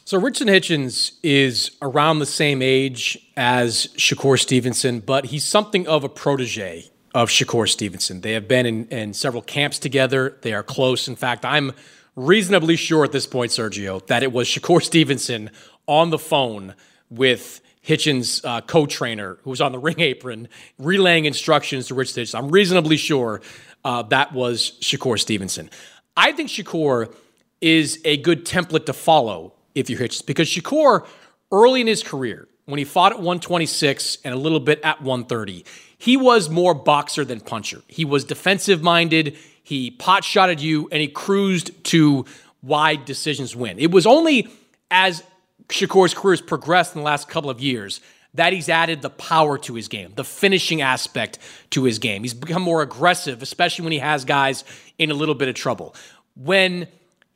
So Richardson Hitchens is around the same age as Shakur Stevenson, but he's something of a protege of Shakur Stevenson. They have been in several camps together. They are close. In fact, I'm reasonably sure at this point, Sergio, that it was Shakur Stevenson on the phone with Hitchens' co-trainer, who was on the ring apron, relaying instructions to Richardson Hitchens. I'm reasonably sure that was Shakur Stevenson. I think Shakur is a good template to follow if you're Hitchens, because Shakur, early in his career, when he fought at 126 and a little bit at 130, he was more boxer than puncher. He was defensive-minded. He pot-shotted you, and he cruised to wide decisions win. It was only as Shakur's career has progressed in the last couple of years that he's added the power to his game, the finishing aspect to his game. He's become more aggressive, especially when he has guys in a little bit of trouble. When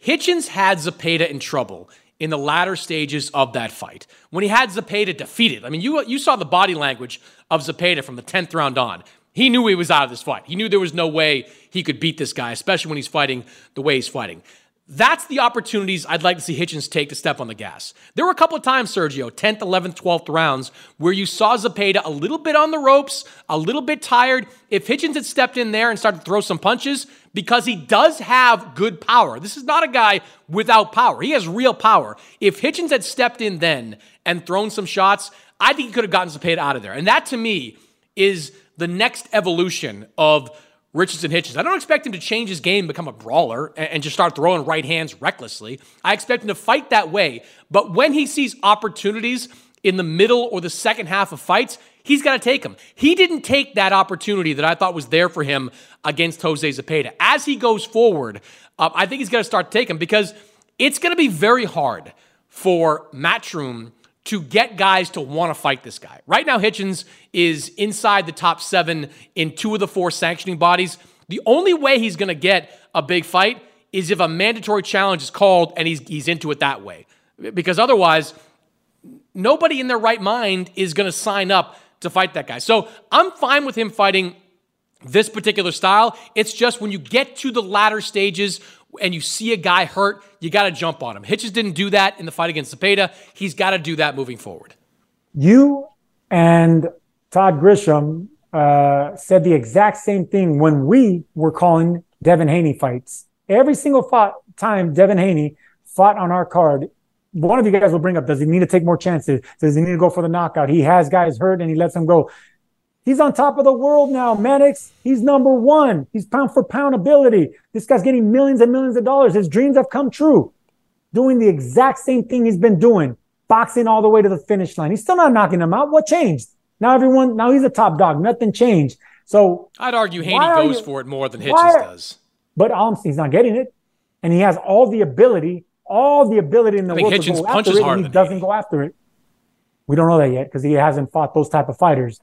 Hitchens had Zepeda in trouble in the latter stages of that fight, when he had Zepeda defeated, I mean, you saw the body language of Zepeda from the 10th round on. He knew he was out of this fight. He knew there was no way he could beat this guy, especially when he's fighting the way he's fighting. That's the opportunities I'd like to see Hitchens take to step on the gas. There were a couple of times, Sergio, 10th, 11th, 12th rounds, where you saw Zepeda a little bit on the ropes, a little bit tired. If Hitchens had stepped in there and started to throw some punches, because he does have good power. This is not a guy without power. He has real power. If Hitchens had stepped in then and thrown some shots, I think he could have gotten Zepeda out of there. And that, to me, is the next evolution of Richardson Hitchens. I don't expect him to change his game, become a brawler, and just start throwing right hands recklessly. I expect him to fight that way. But when he sees opportunities in the middle or the second half of fights, he's got to take them. He didn't take that opportunity that I thought was there for him against Jose Zepeda. As he goes forward, I think he's got to start to take them because it's going to be very hard for Matchroom to get guys to want to fight this guy. Right now, Hitchens is inside the top 7 in 2 of the 4 sanctioning bodies. The only way he's going to get a big fight is if a mandatory challenge is called and he's into it that way. Because otherwise, nobody in their right mind is going to sign up to fight that guy. So I'm fine with him fighting this particular style. It's just when you get to the latter stages and you see a guy hurt, you got to jump on him. Hitchens didn't do that in the fight against Zepeda. He's got to do that moving forward. You and Todd Grisham said the exact same thing when we were calling Devin Haney fights. Every single time Devin Haney fought on our card, one of you guys will bring up, does he need to take more chances? Does he need to go for the knockout? He has guys hurt and he lets them go. He's on top of the world now, Mannix. He's number one. He's pound for pound ability. This guy's getting millions and millions of dollars. His dreams have come true. Doing the exact same thing he's been doing, boxing all the way to the finish line. He's still not knocking him out. What changed? Now he's a top dog. Nothing changed. So I'd argue Haney goes for it more than Hitchens does. But he's not getting it. And he has all the ability in the world to go after it, and he doesn't go after it. We don't know that yet because he hasn't fought those type of fighters.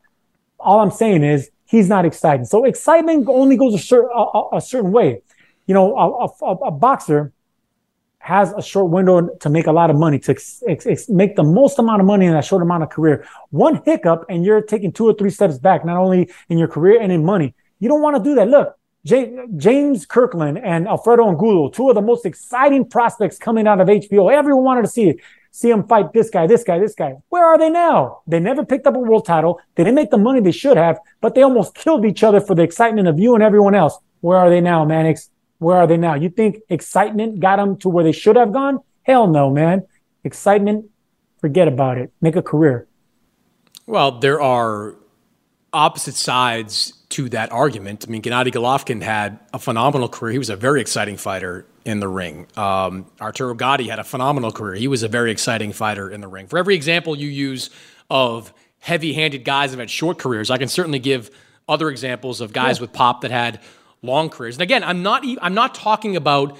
All I'm saying is he's not excited. So excitement only goes a certain way. You know, a boxer has a short window to make a lot of money, to make the most amount of money in that short amount of career. One hiccup and you're taking 2 or 3 steps back, not only in your career and in money. You don't want to do that. Look, James Kirkland and Alfredo Angulo, 2 of the most exciting prospects coming out of HBO. Everyone wanted to see it. see him fight this guy, this guy, this guy. Where are they now? They never picked up a world title. They didn't make the money they should have, but they almost killed each other for the excitement of you and everyone else. Where are they now, Mannix? Where are they now? You think excitement got them to where they should have gone? Hell no, man. Excitement, forget about it. Make a career. Well, there are opposite sides to that argument. I mean, Gennady Golovkin had a phenomenal career. He was a very exciting fighter in the ring. Arturo Gatti had a phenomenal career. He was a very exciting fighter in the ring. For every example you use of heavy-handed guys that had short careers, I can certainly give other examples of guys with pop that had long careers. And again, I'm not talking about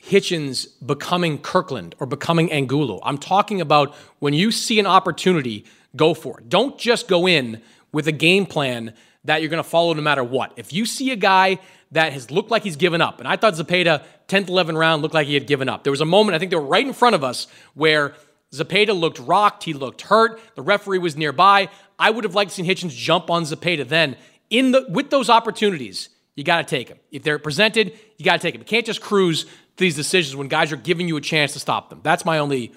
Hitchens becoming Kirkland or becoming Angulo. I'm talking about when you see an opportunity, go for it. Don't just go in with a game plan that you're going to follow no matter what. If you see a guy that has looked like he's given up, and I thought Zepeda, 10th, 11th round, looked like he had given up. There was a moment, I think they were right in front of us, where Zepeda looked rocked, he looked hurt, the referee was nearby. I would have liked to see Hitchens jump on Zepeda then. With those opportunities, you got to take them. If they're presented, you got to take them. You can't just cruise these decisions when guys are giving you a chance to stop them. That's my only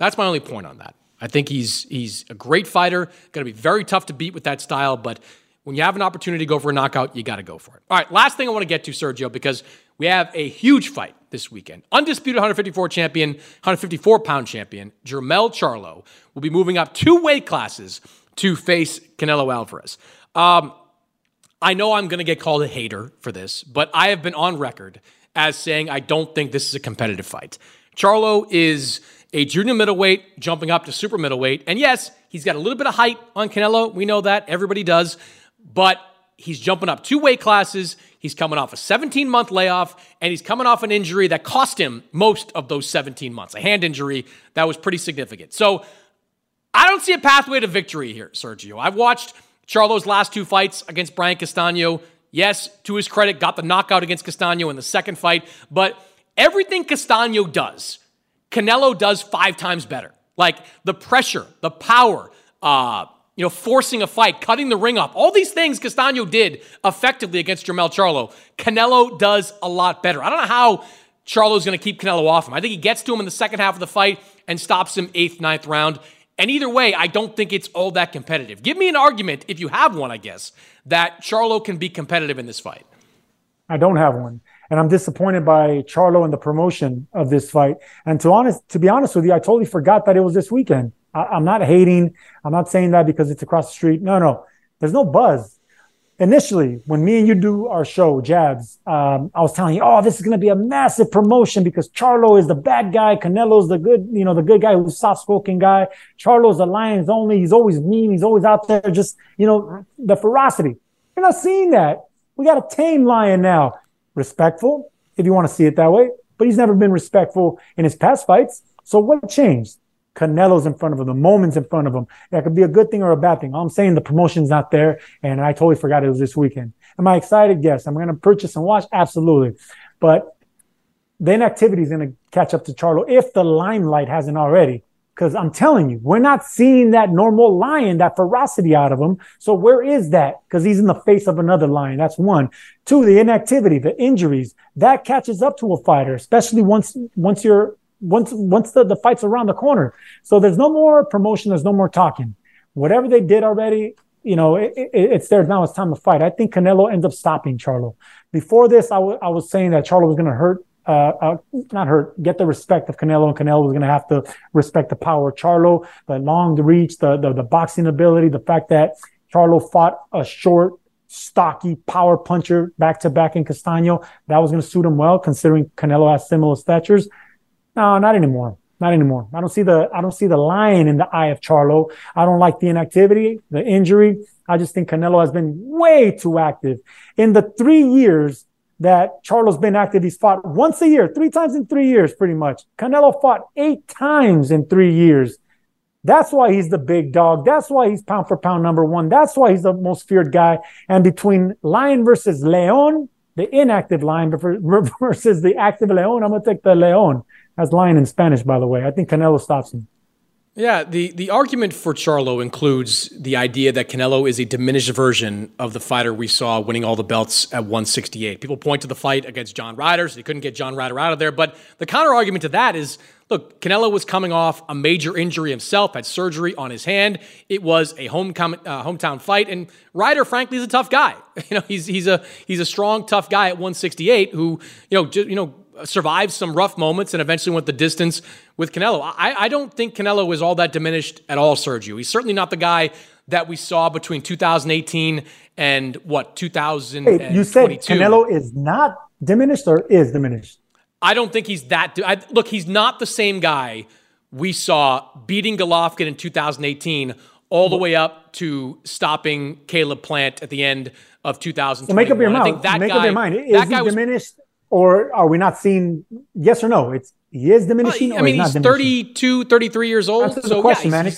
point on that. I think he's a great fighter, going to be very tough to beat with that style, but when you have an opportunity to go for a knockout, you got to go for it. All right, last thing I want to get to, Sergio, because we have a huge fight this weekend. Undisputed 154-pound champion, Jermell Charlo, will be moving up two weight classes to face Canelo Alvarez. I know I'm going to get called a hater for this, but I have been on record as saying I don't think this is a competitive fight. Charlo is a junior middleweight jumping up to super middleweight. And yes, he's got a little bit of height on Canelo. We know that. Everybody does. But he's jumping up two weight classes. He's coming off a 17-month layoff, and he's coming off an injury that cost him most of those 17 months, a hand injury that was pretty significant. So I don't see a pathway to victory here, Sergio. I've watched Charlo's last two fights against Brian Castaño. Yes, to his credit, got the knockout against Castaño in the second fight. But everything Castaño does, Canelo does 5 times better. Like the pressure, the power, forcing a fight, cutting the ring up. All these things Castaño did effectively against Jermell Charlo. Canelo does a lot better. I don't know how Charlo's going to keep Canelo off him. I think he gets to him in the second half of the fight and stops him 8th, 9th round. And either way, I don't think it's all that competitive. Give me an argument, if you have one, I guess, that Charlo can be competitive in this fight. I don't have one. And I'm disappointed by Charlo and the promotion of this fight. And to be honest with you, I totally forgot that it was this weekend. I'm not hating. I'm not saying that because it's across the street. No. There's no buzz. Initially, when me and you do our show, Jabs, I was telling you, this is going to be a massive promotion because Charlo is the bad guy. Canelo's the good, the good guy who's soft-spoken guy. Charlo's the lion's only. He's always mean. He's always out there just, the ferocity. You're not seeing that. We got a tame lion now. Respectful, if you want to see it that way, but he's never been respectful in his past fights. So what changed? Canelo's in front of him, the moment's in front of him. That could be a good thing or a bad thing. All I'm saying, the promotion's not there, and I totally forgot it was this weekend. Am I excited? Yes. I'm going to purchase and watch? Absolutely. But the inactivity is going to catch up to Charlo if the limelight hasn't already, because I'm telling you, we're not seeing that normal lion, that ferocity out of him. So where is that? Because he's in the face of another lion. That's one. 2, the inactivity, the injuries, that catches up to a fighter, especially once the fight's around the corner. So there's no more promotion. There's no more talking. Whatever they did already, it's there now. It's time to fight. I think Canelo ends up stopping Charlo. Before this, I was saying that Charlo was going to get the respect of Canelo, and Canelo was going to have to respect the power of Charlo, the long reach, the boxing ability, the fact that Charlo fought a short, stocky power puncher back-to-back in Castaño. That was going to suit him well, considering Canelo has similar statures. No, not anymore. Not anymore. I don't see the lion in the eye of Charlo. I don't like the inactivity, the injury. I just think Canelo has been way too active. In the 3 years that Charlo's been active, he's fought once a year, 3 times in 3 years, pretty much. Canelo fought 8 times in 3 years. That's why he's the big dog. That's why he's pound for pound #1. That's why he's the most feared guy. And between lion versus leon, the inactive lion versus the active leon, I'm going to take the leon. That's lion in Spanish, by the way. I think Canelo stops him. Yeah, the argument for Charlo includes the idea that Canelo is a diminished version of the fighter we saw winning all the belts at 168. People point to the fight against John Ryder, so he couldn't get John Ryder out of there. But the counter argument to that is, Look, Canelo was coming off a major injury himself, had surgery on his hand. It was a hometown fight, and Ryder, frankly, is a tough guy. You know, he's a strong, tough guy at 168 who, survived some rough moments and eventually went the distance with Canelo. I don't think Canelo is all that diminished at all, Sergio. He's certainly not the guy that we saw between 2018 and 2022. Hey, you said Canelo is not diminished or is diminished? I don't think he's that. Look, he's not the same guy we saw beating Golovkin in 2018 all the way up to stopping Caleb Plant at the end of 2020. So make up your mind. Is he diminished or are we not seeing? Yes or no? He is diminishing. I mean, he's not 32, 33 years old. That's the question, man.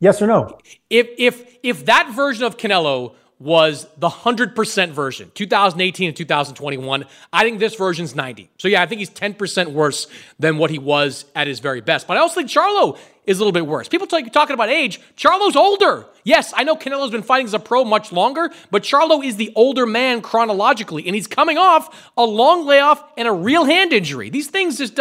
Yes or no? If that version of Canelo was the 100% version, 2018 and 2021, I think this version's 90. So yeah, I think he's 10% worse than what he was at his very best. But I also think Charlo is a little bit worse. People talking about age, Charlo's older. Yes, I know Canelo's been fighting as a pro much longer, but Charlo is the older man chronologically, and he's coming off a long layoff and a real hand injury. These things just,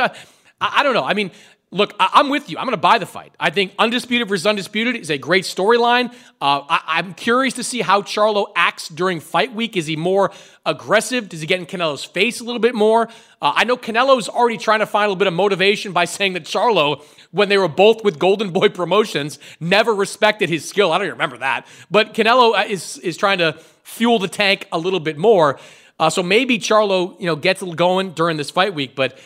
I don't know. I mean, look, I'm with you. I'm going to buy the fight. I think Undisputed versus Undisputed is a great storyline. I'm curious to see how Charlo acts during fight week. Is he more aggressive? Does he get in Canelo's face a little bit more? I know Canelo's already trying to find a little bit of motivation by saying that Charlo, when they were both with Golden Boy Promotions, never respected his skill. I don't even remember that. But Canelo is trying to fuel the tank a little bit more. So maybe Charlo, gets going during this fight week, but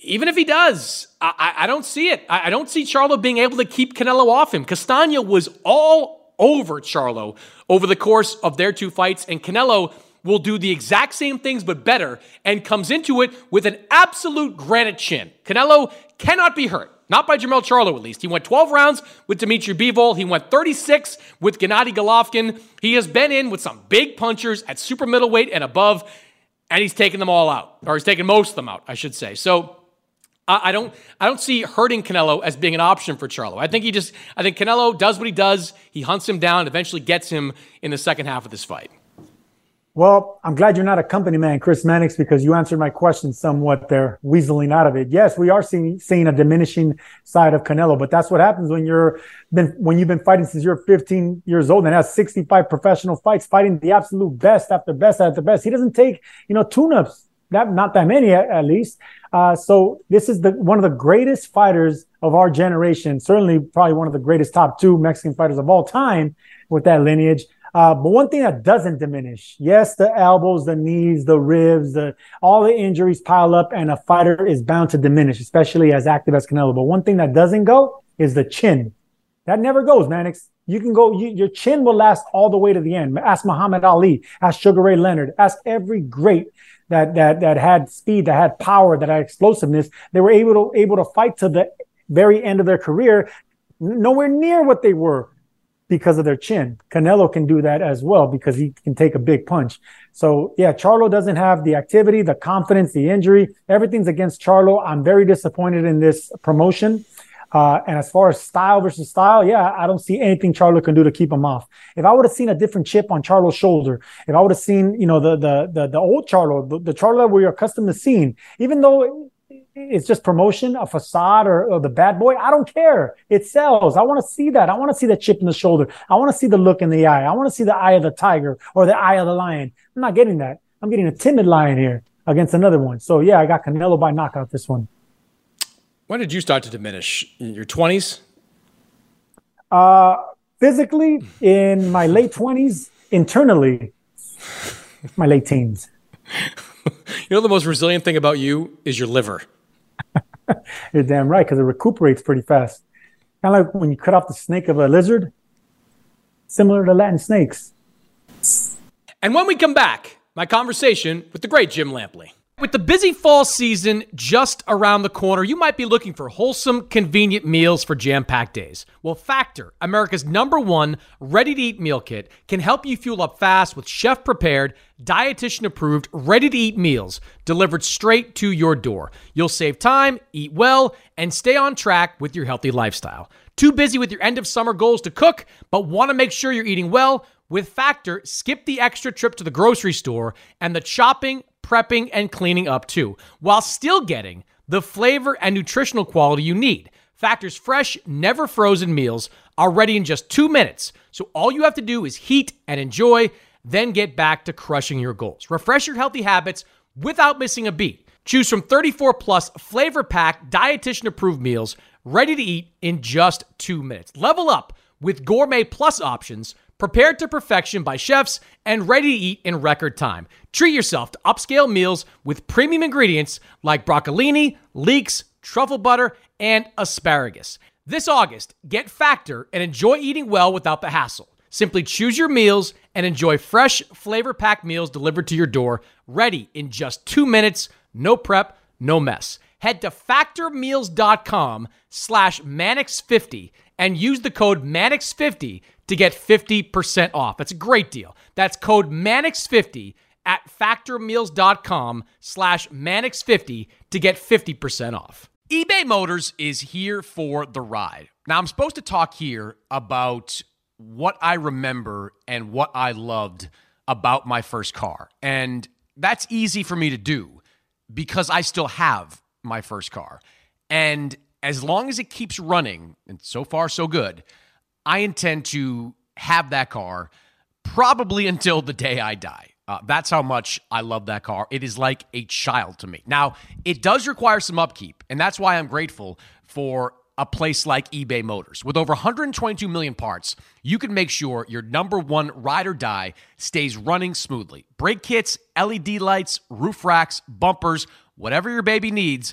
even if he does, I don't see it. I don't see Charlo being able to keep Canelo off him. Castagna was all over Charlo over the course of their two fights, and Canelo will do the exact same things but better and comes into it with an absolute granite chin. Canelo cannot be hurt. Not by Jermell Charlo, at least. He went 12 rounds with Dmitry Bivol. He went 36 with Gennady Golovkin. He has been in with some big punchers at super middleweight and above, and he's taken them all out. Or he's taken most of them out, I should say. So I don't see hurting Canelo as being an option for Charlo. I think Canelo does what he does. He hunts him down, eventually gets him in the second half of this fight. Well, I'm glad you're not a company man, Chris Mannix, because you answered my question somewhat there, weaseling out of it. Yes, we are seeing a diminishing side of Canelo, but that's what happens when you've been fighting since you're 15 years old and has 65 professional fights, fighting the absolute best after best after best. He doesn't take, tune-ups. Not that many, at least. So this is one of the greatest fighters of our generation, certainly probably one of the greatest top two Mexican fighters of all time with that lineage. But one thing that doesn't diminish, yes, the elbows, the knees, the ribs, all the injuries pile up, and a fighter is bound to diminish, especially as active as Canelo. But one thing that doesn't go is the chin. That never goes, Mannix. You can go, your chin will last all the way to the end. Ask Muhammad Ali, ask Sugar Ray Leonard, ask every great that had speed, that had power, that had explosiveness. They were able to fight to the very end of their career, nowhere near what they were because of their chin. Canelo can do that as well because he can take a big punch. So yeah, Charlo doesn't have the activity, the confidence, the injury. Everything's against Charlo. I'm very disappointed in this promotion. And as far as style versus style, yeah, I don't see anything Charlo can do to keep him off. If I would have seen a different chip on Charlo's shoulder, if I would have seen, the old Charlo, the Charlo that we're accustomed to seeing, even though it's just promotion, a facade, or the bad boy, I don't care. It sells. I want to see that. I want to see the chip in the shoulder. I want to see the look in the eye. I want to see the eye of the tiger or the eye of the lion. I'm not getting that. I'm getting a timid lion here against another one. So yeah, I got Canelo by knockout this one. When did you start to diminish? In your 20s? Physically, in my late 20s. Internally, my late teens. The most resilient thing about you is your liver. You're damn right, because it recuperates pretty fast. Kind of like when you cut off the snake of a lizard. Similar to Latin snakes. And when we come back, my conversation with the great Jim Lampley. With the busy fall season just around the corner, you might be looking for wholesome, convenient meals for jam-packed days. Well, Factor, America's #1 ready-to-eat meal kit, can help you fuel up fast with chef-prepared, dietitian-approved, ready-to-eat meals delivered straight to your door. You'll save time, eat well, and stay on track with your healthy lifestyle. Too busy with your end-of-summer goals to cook, but want to make sure you're eating well? With Factor, skip the extra trip to the grocery store and the chopping, prepping, and cleaning up too, while still getting the flavor and nutritional quality you need. Factor's fresh, never frozen meals are ready in just 2 minutes. So all you have to do is heat and enjoy, then get back to crushing your goals. Refresh your healthy habits without missing a beat. Choose from 34 plus flavor packed, dietitian approved meals ready to eat in just 2 minutes. Level up with gourmet plus options prepared to perfection by chefs and ready to eat in record time. Treat yourself to upscale meals with premium ingredients like broccolini, leeks, truffle butter, and asparagus. This August, get Factor and enjoy eating well without the hassle. Simply choose your meals and enjoy fresh, flavor-packed meals delivered to your door, ready in just 2 minutes, no prep, no mess. Head to factormeals.com/Mannix50 and use the code Mannix50 to get 50% off. That's a great deal. That's code Mannix50 at factormeals.com/Mannix50 to get 50% off. eBay Motors is here for the ride. Now, I'm supposed to talk here about what I remember and what I loved about my first car. And that's easy for me to do because I still have my first car. And as long as it keeps running, and so far so good, I intend to have that car probably until the day I die. That's how much I love that car. It is like a child to me. Now, it does require some upkeep, and that's why I'm grateful for a place like eBay Motors. With over 122 million parts, you can make sure your number one ride or die stays running smoothly. Brake kits, LED lights, roof racks, bumpers, whatever your baby needs,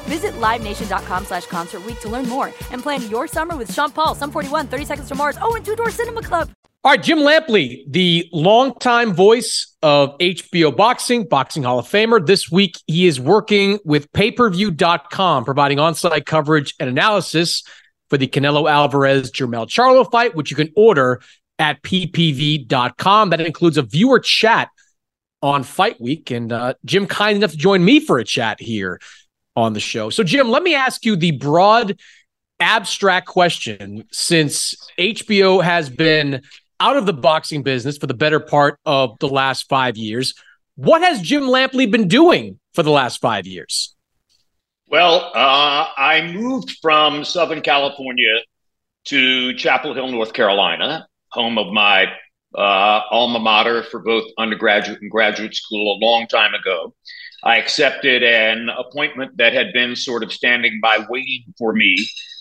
Visit livenation.com/concertweek to learn more and plan your summer with Sean Paul, Sum 41, 30 Seconds from Mars, and Two Door Cinema Club. All right, Jim Lampley, the longtime voice of HBO Boxing, Boxing Hall of Famer. This week, he is working with payperview.com, providing on-site coverage and analysis for the Canelo Alvarez-Jermell Charlo fight, which you can order at ppv.com. That includes a viewer chat on Fight Week, and Jim kind enough to join me for a chat here on the show. So, Jim, let me ask you the broad, abstract question. Since HBO has been out of the boxing business for the better part of the last 5 years, what has Jim Lampley been doing for the last 5 years? Well, I moved from Southern California to Chapel Hill, North Carolina, home of my alma mater for both undergraduate and graduate school a long time ago. I accepted an appointment that had been sort of standing by waiting for me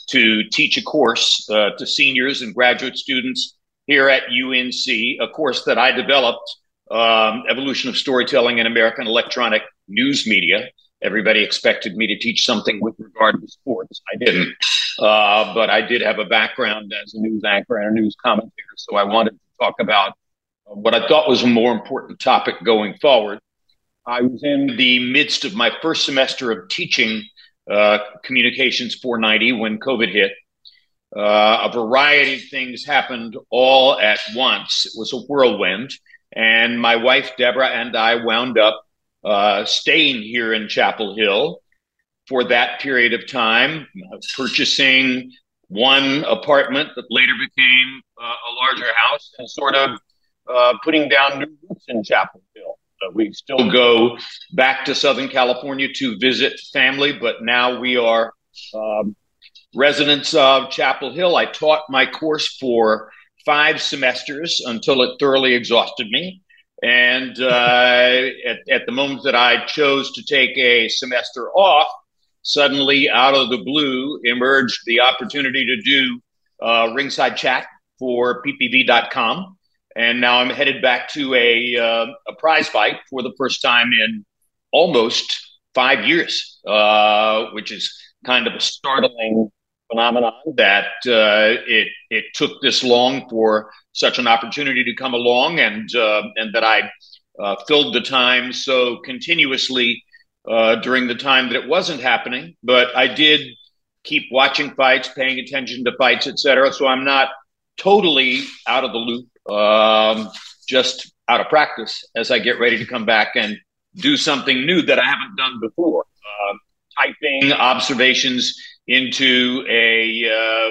to teach a course to seniors and graduate students here at UNC, a course that I developed, Evolution of Storytelling in American Electronic News Media. Everybody expected me to teach something with regard to sports. I didn't, but I did have a background as a news anchor and a news commentator, so I wanted to talk about what I thought was a more important topic going forward. I was in the midst of my first semester of teaching Communications 490 when COVID hit. A variety of things happened all at once. It was a whirlwind. And my wife, Deborah, and I wound up staying here in Chapel Hill for that period of time, purchasing one apartment that later became a larger house and sort of putting down new roots in Chapel Hill. We still go back to Southern California to visit family, but now we are residents of Chapel Hill. I taught my course for 5 semesters until it thoroughly exhausted me. And at the moment that I chose to take a semester off, suddenly out of the blue emerged the opportunity to do ringside chat for ppv.com. And now I'm headed back to a prize fight for the first time in almost 5 years, which is kind of a startling phenomenon that it took this long for such an opportunity to come along, and that I filled the time so continuously during the time that it wasn't happening. But I did keep watching fights, paying attention to fights, etc. So I'm not totally out of the loop, just out of practice as I get ready to come back and do something new that I haven't done before. Typing observations into a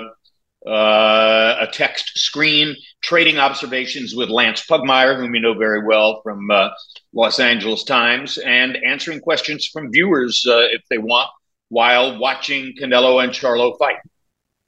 text screen, trading observations with Lance Pugmire, whom you know very well from Los Angeles Times, and answering questions from viewers if they want, while watching Canelo and Charlo fight.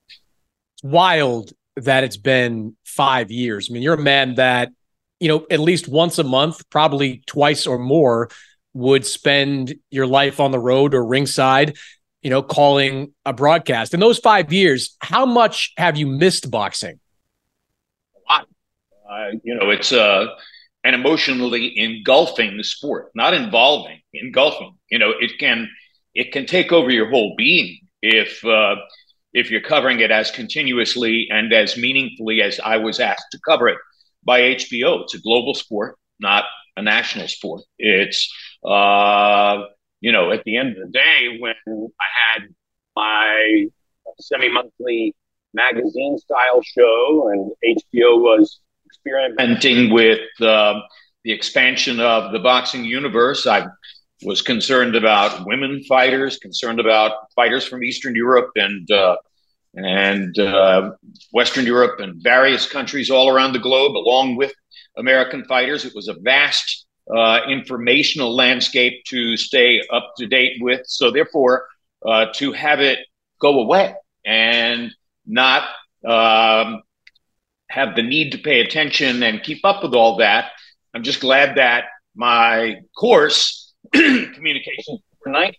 It's wild that it's been 5 years. I mean, you're a man that, you know, at least once a month, probably twice or more, would spend your life on the road or ringside, you know, calling a broadcast. In those 5 years, how much have you missed boxing? A lot. You know, it's an emotionally engulfing sport, not involving, engulfing. You know, it can take over your whole being if you're covering it as continuously and as meaningfully as I was asked to cover it by HBO. It's a global sport, not a national sport. It's you know, at the end of the day, when I had my semi-monthly magazine-style show and HBO was experimenting with the expansion of the boxing universe, I was concerned about women fighters, concerned about fighters from Eastern Europe and Western Europe and various countries all around the globe, along with American fighters. It was a vast informational landscape to stay up to date with. So therefore, to have it go away and not have the need to pay attention and keep up with all that, I'm just glad that my course, Communications Overnight,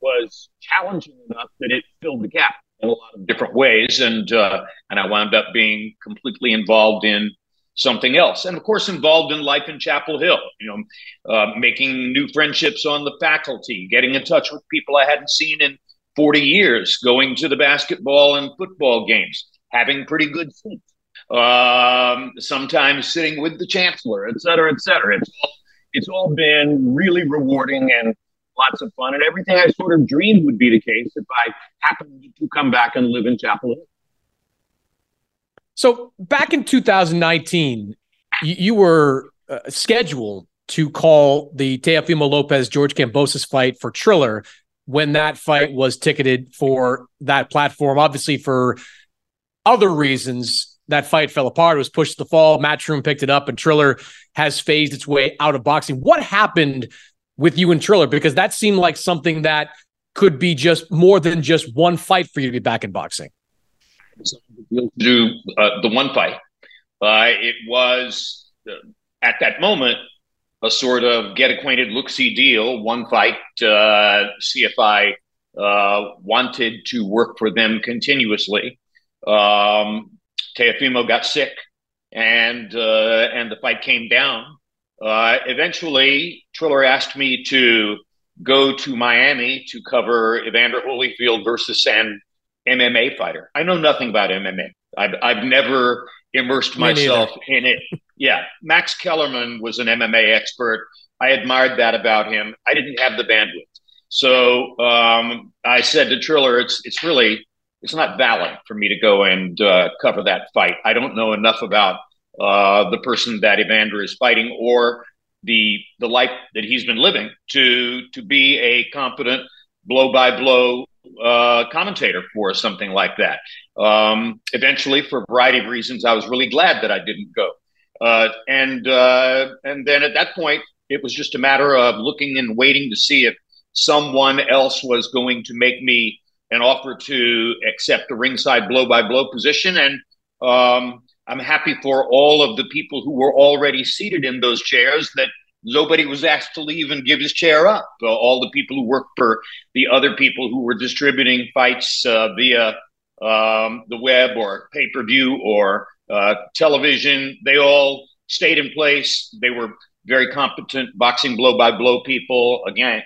was challenging enough that it filled the gap in a lot of different ways. And I wound up being completely involved in something else. And of course, involved in life in Chapel Hill, you know, making new friendships on the faculty, getting in touch with people I hadn't seen in 40 years, going to the basketball and football games, having pretty good seats, sometimes sitting with the chancellor, et cetera, et cetera. It's all been really rewarding and lots of fun, and everything I sort of dreamed would be the case if I happened to come back and live in Chapel Hill. So back in 2019, you were scheduled to call the Teofimo Lopez-George Kambosos fight for Triller when that fight was ticketed for that platform. Obviously, for other reasons, that fight fell apart. It was pushed to the fall. Matchroom picked it up, and Triller has phased its way out of boxing. What happened with you and Triller? Because that seemed like something that could be just more than just one fight for you to be back in boxing. Do the one fight. It was, at that moment, a sort of get acquainted, look-see deal, one fight, see if I wanted to work for them continuously. Teofimo got sick, and the fight came down. Eventually, Triller asked me to go to Miami to cover Evander Holyfield versus an MMA fighter. I know nothing about MMA. I've never immersed myself in it. Yeah. Max Kellerman was an MMA expert. I admired that about him. I didn't have the bandwidth. So I said to Triller, it's not valid for me to go and cover that fight. I don't know enough about the person that Evander is fighting or the life that he's been living to be a competent blow-by-blow commentator for something like that. Eventually, for a variety of reasons, I was really glad that I didn't go. And then at that point, it was just a matter of looking and waiting to see if someone else was going to make me an offer to accept a ringside blow-by-blow position. And I'm happy for all of the people who were already seated in those chairs that nobody was asked to leave and give his chair up. All the people who worked for the other people who were distributing fights via the web or pay-per-view or television, they all stayed in place. They were very competent boxing blow-by-blow people. Again,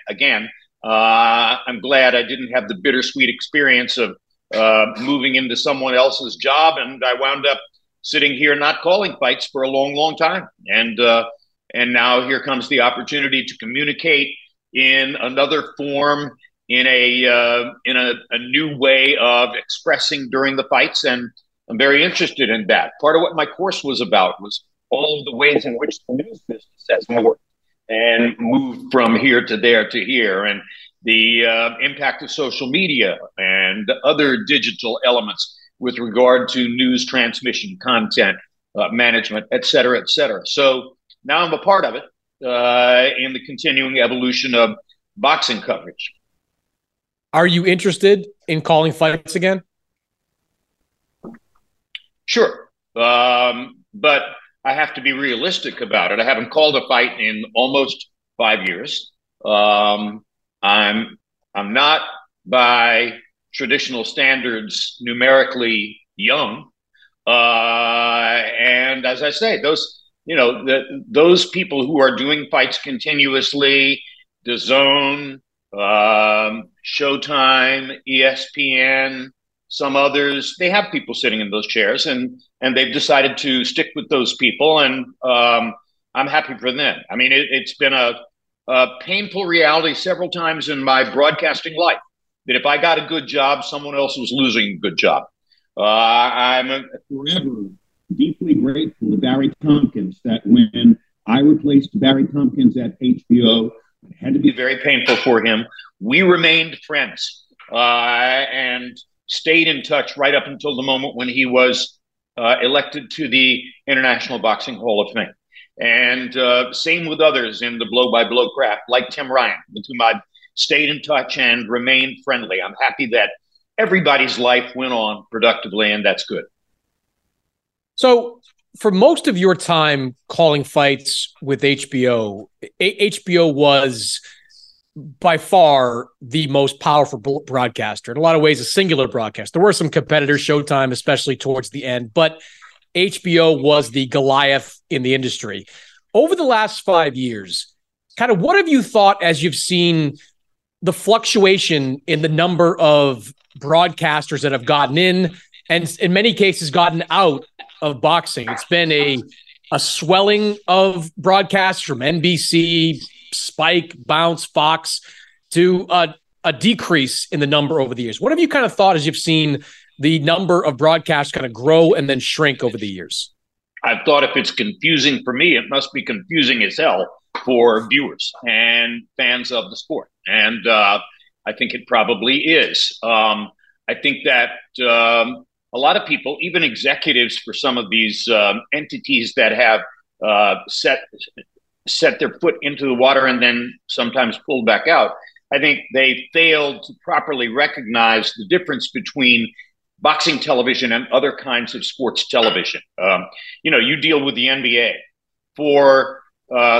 I'm glad I didn't have the bittersweet experience of moving into someone else's job, and I wound up sitting here not calling fights for a long, long time. And now here comes the opportunity to communicate in another form, in a new way of expressing during the fights, and I'm very interested in that. Part of what my course was about was all of the ways in which the news business has morphed and moved from here to there to here, and the impact of social media and other digital elements with regard to news transmission, content management, et cetera, et cetera. So now I'm a part of it in the continuing evolution of boxing coverage. Are you interested in calling fights again? Sure. But I have to be realistic about it. I haven't called a fight in almost 5 years. I'm not by traditional standards numerically young. And as I say, those people who are doing fights continuously, DAZN, Showtime, ESPN, some others, they have people sitting in those chairs, and they've decided to stick with those people, and I'm happy for them. I mean, it's been a painful reality several times in my broadcasting life that if I got a good job, someone else was losing a good job. I'm forever deeply grateful to Barry Tompkins that when I replaced Barry Tompkins at HBO, it had to be very painful for him. We remained friends and stayed in touch right up until the moment when he was elected to the International Boxing Hall of Fame. And same with others in the blow-by-blow craft, like Tim Ryan, with whom I've stayed in touch and remained friendly. I'm happy that everybody's life went on productively, and that's good. So for most of your time calling fights with HBO, HBO was by far the most powerful broadcaster. In a lot of ways, a singular broadcast. There were some competitors, Showtime, especially towards the end, but HBO was the Goliath in the industry. Over the last 5 years, kind of what have you thought as you've seen the fluctuation in the number of broadcasters that have gotten in and in many cases gotten out of boxing? It's been a swelling of broadcasts from NBC, Spike, Bounce, Fox, to a decrease in the number over the years. What have you kind of thought as you've seen the number of broadcasts kind of grow and then shrink over the years? I've thought if it's confusing for me, it must be confusing as hell for viewers and fans of the sport. And I think it probably is. I think that a lot of people, even executives for some of these entities that have set their foot into the water and then sometimes pulled back out, I think they failed to properly recognize the difference between boxing television and other kinds of sports television. You deal with the NBA. For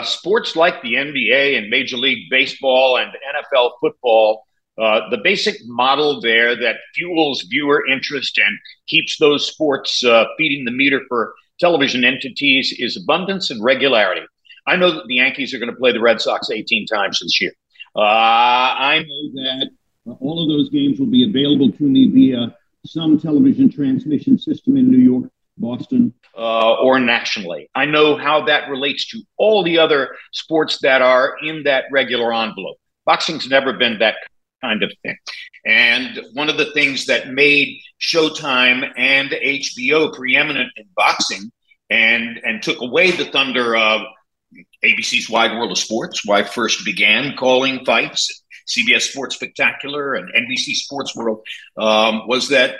sports like the NBA and Major League Baseball and NFL football, the basic model there that fuels viewer interest and keeps those sports feeding the meter for television entities is abundance and regularity. I know that the Yankees are going to play the Red Sox 18 times this year. I know that all of those games will be available to me via some television transmission system in New York, Boston, or nationally. I know how that relates to all the other sports that are in that regular envelope. Boxing's never been that kind of thing. And one of the things that made Showtime and HBO preeminent in boxing and took away the thunder of ABC's Wide World of Sports, why first began calling fights, CBS Sports Spectacular and NBC Sports World, was that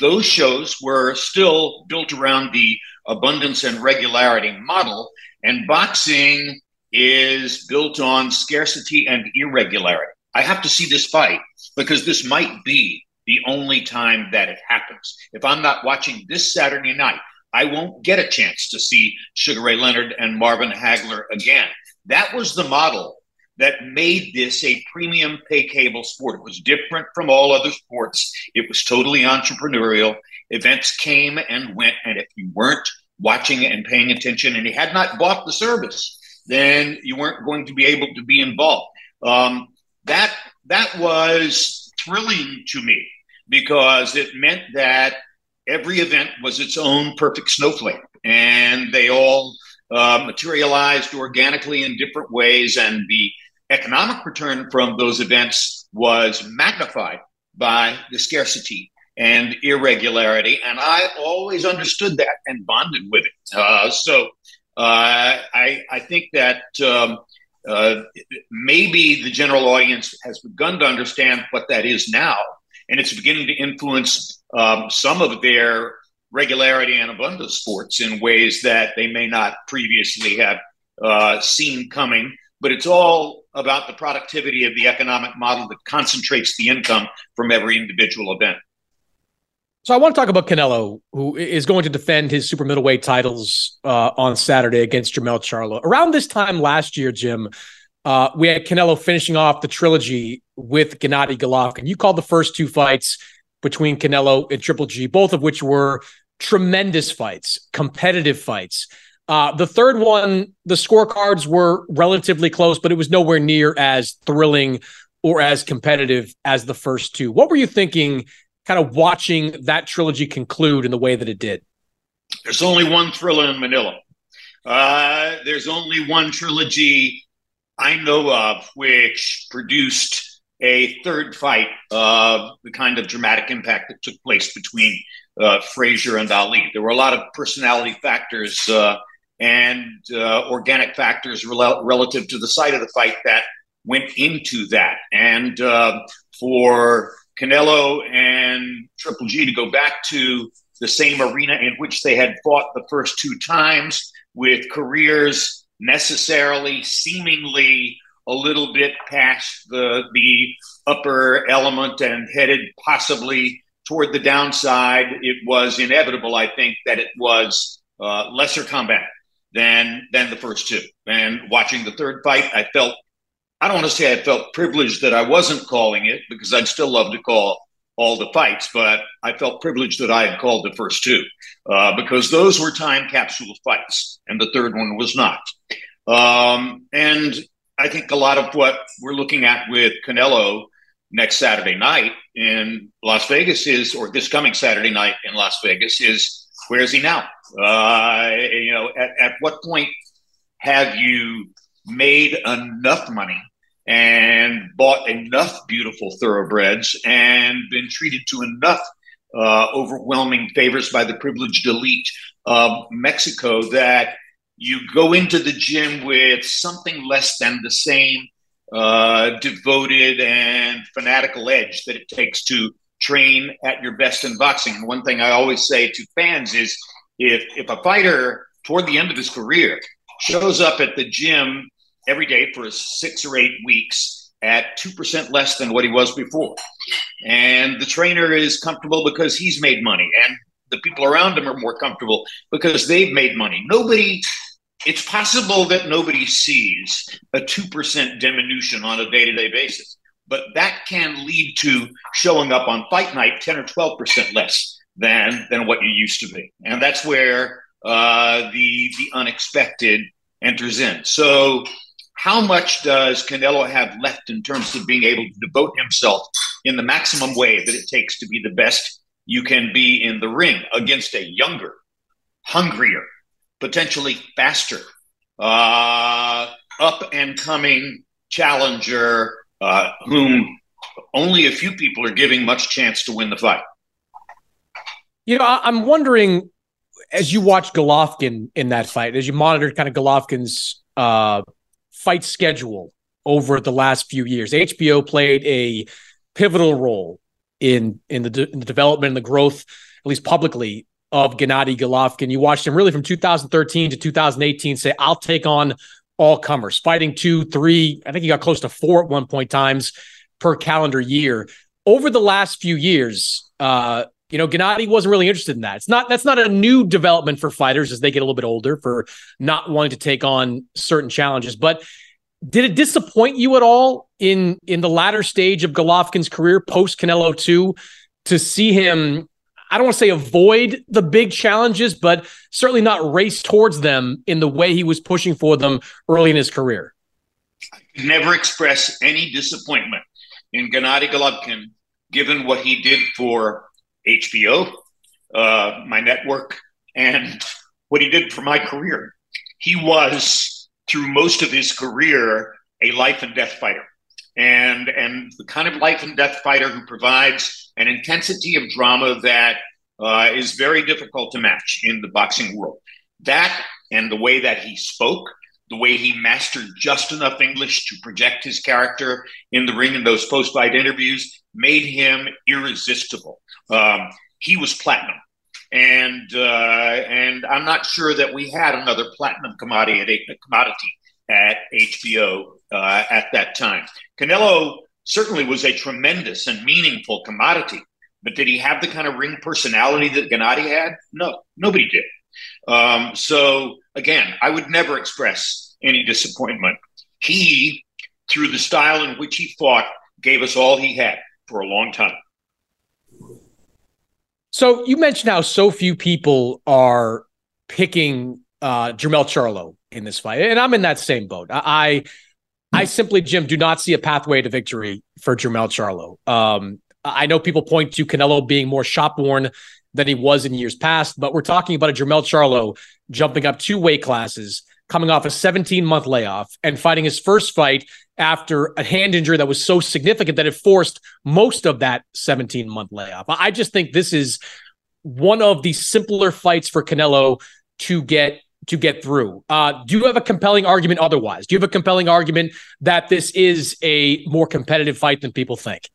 those shows were still built around the abundance and regularity model, and boxing is built on scarcity and irregularity. I have to see this fight because this might be the only time that it happens. If I'm not watching this Saturday night, I won't get a chance to see Sugar Ray Leonard and Marvin Hagler again. That was the model that made this a premium pay cable sport. It was different from all other sports. It was totally entrepreneurial. Events came and went, and if you weren't watching and paying attention and you had not bought the service, then you weren't going to be able to be involved. That was thrilling to me because it meant that every event was its own perfect snowflake, and they all materialized organically in different ways, and the economic return from those events was magnified by the scarcity and irregularity, and I always understood that and bonded with it. So I think that maybe the general audience has begun to understand what that is now, and it's beginning to influence some of their regularity and abundance sports in ways that they may not previously have seen coming. But it's all about the productivity of the economic model that concentrates the income from every individual event. So I want to talk about Canelo, who is going to defend his super middleweight titles on Saturday against Jermell Charlo. Around this time last year, Jim, we had Canelo finishing off the trilogy with Gennady Golovkin. You called the first two fights between Canelo and Triple G, both of which were tremendous fights, competitive fights. The third one, the scorecards were relatively close, but it was nowhere near as thrilling or as competitive as the first two. What were you thinking kind of watching that trilogy conclude in the way that it did? There's only one thriller in Manila. There's only one trilogy I know of which produced a third fight of the kind of dramatic impact that took place between Frazier and Ali. There were a lot of personality factors and organic factors relative to the side of the fight that went into that. And for Canelo and Triple G to go back to the same arena in which they had fought the first two times, with careers necessarily seemingly a little bit past the upper element and headed possibly toward the downside, it was inevitable, I think, that it was lesser combat than the first two. And watching the third fight, I felt privileged that I wasn't calling it, because I'd still love to call all the fights, but I felt privileged that I had called the first two because those were time capsule fights and the third one was not. And I think a lot of what we're looking at with Canelo next Saturday night in Las Vegas is, or this coming Saturday night in Las Vegas is, where is he now? At what point have you made enough money and bought enough beautiful thoroughbreds and been treated to enough overwhelming favors by the privileged elite of Mexico that you go into the gym with something less than the same devoted and fanatical edge that it takes to train at your best in boxing? One thing I always say to fans is if a fighter toward the end of his career shows up at the gym every day for 6 or 8 weeks at 2% less than what he was before, and the trainer is comfortable because he's made money, and the people around him are more comfortable because they've made money. It's possible that nobody sees a 2% diminution on a day-to-day basis, but that can lead to showing up on fight night 10 or 12% less than what you used to be. And that's where the unexpected enters in. So how much does Canelo have left in terms of being able to devote himself in the maximum way that it takes to be the best you can be in the ring against a younger, hungrier, potentially faster, up-and-coming challenger whom only a few people are giving much chance to win the fight? I'm wondering, as you watched Golovkin in that fight, as you monitored kind of Golovkin's fight schedule over the last few years, HBO played a pivotal role in the development and the growth, at least publicly, of Gennady Golovkin. You watched him really from 2013 to 2018 say, I'll take on all comers, fighting 2, 3, I think he got close to 4 at one point times per calendar year. over the last few years, Gennady wasn't really interested in that. That's not a new development for fighters as they get a little bit older, for not wanting to take on certain challenges. But did it disappoint you at all in the latter stage of Golovkin's career, post Canelo 2, to see him, I don't want to say avoid the big challenges, but certainly not race towards them in the way he was pushing for them early in his career? I could never express any disappointment in Gennady Golovkin, given what he did for HBO, my network, and what he did for my career. He was, through most of his career, a life and death fighter, and the kind of life and death fighter who provides an intensity of drama that is very difficult to match in the boxing world. That, and the way that he spoke, the way he mastered just enough English to project his character in the ring in those post-fight interviews, made him irresistible. He was platinum. And I'm not sure that we had another platinum commodity at HBO at that time. Canelo certainly was a tremendous and meaningful commodity, but did he have the kind of ring personality that Gennady had? No, nobody did. So again, I would never express any disappointment. He, through the style in which he fought, gave us all he had for a long time. So you mentioned how so few people are picking Jermell Charlo in this fight, and I'm in that same boat. I simply, Jim, do not see a pathway to victory for Jermell Charlo. I know people point to Canelo being more shop-worn than he was in years past, but we're talking about a Jermell Charlo jumping up 2 weight classes, coming off a 17-month layoff, and fighting his first fight after a hand injury that was so significant that it forced most of that 17-month layoff. I just think this is one of the simpler fights for Canelo to get through. Do you have a compelling argument otherwise? Do you have a compelling argument that this is a more competitive fight than people think?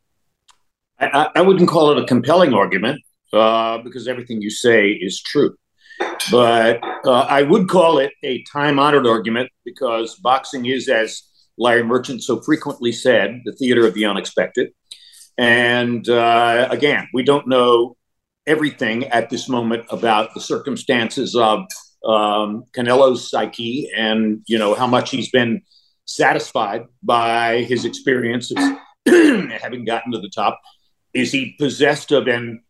I wouldn't call it a compelling argument because everything you say is true. But I would call it a time-honored argument because boxing is, as Larry Merchant so frequently said, the theater of the unexpected. And again, we don't know everything at this moment about the circumstances of Canelo's psyche and, how much he's been satisfied by his experiences having gotten to the top. Is he possessed of an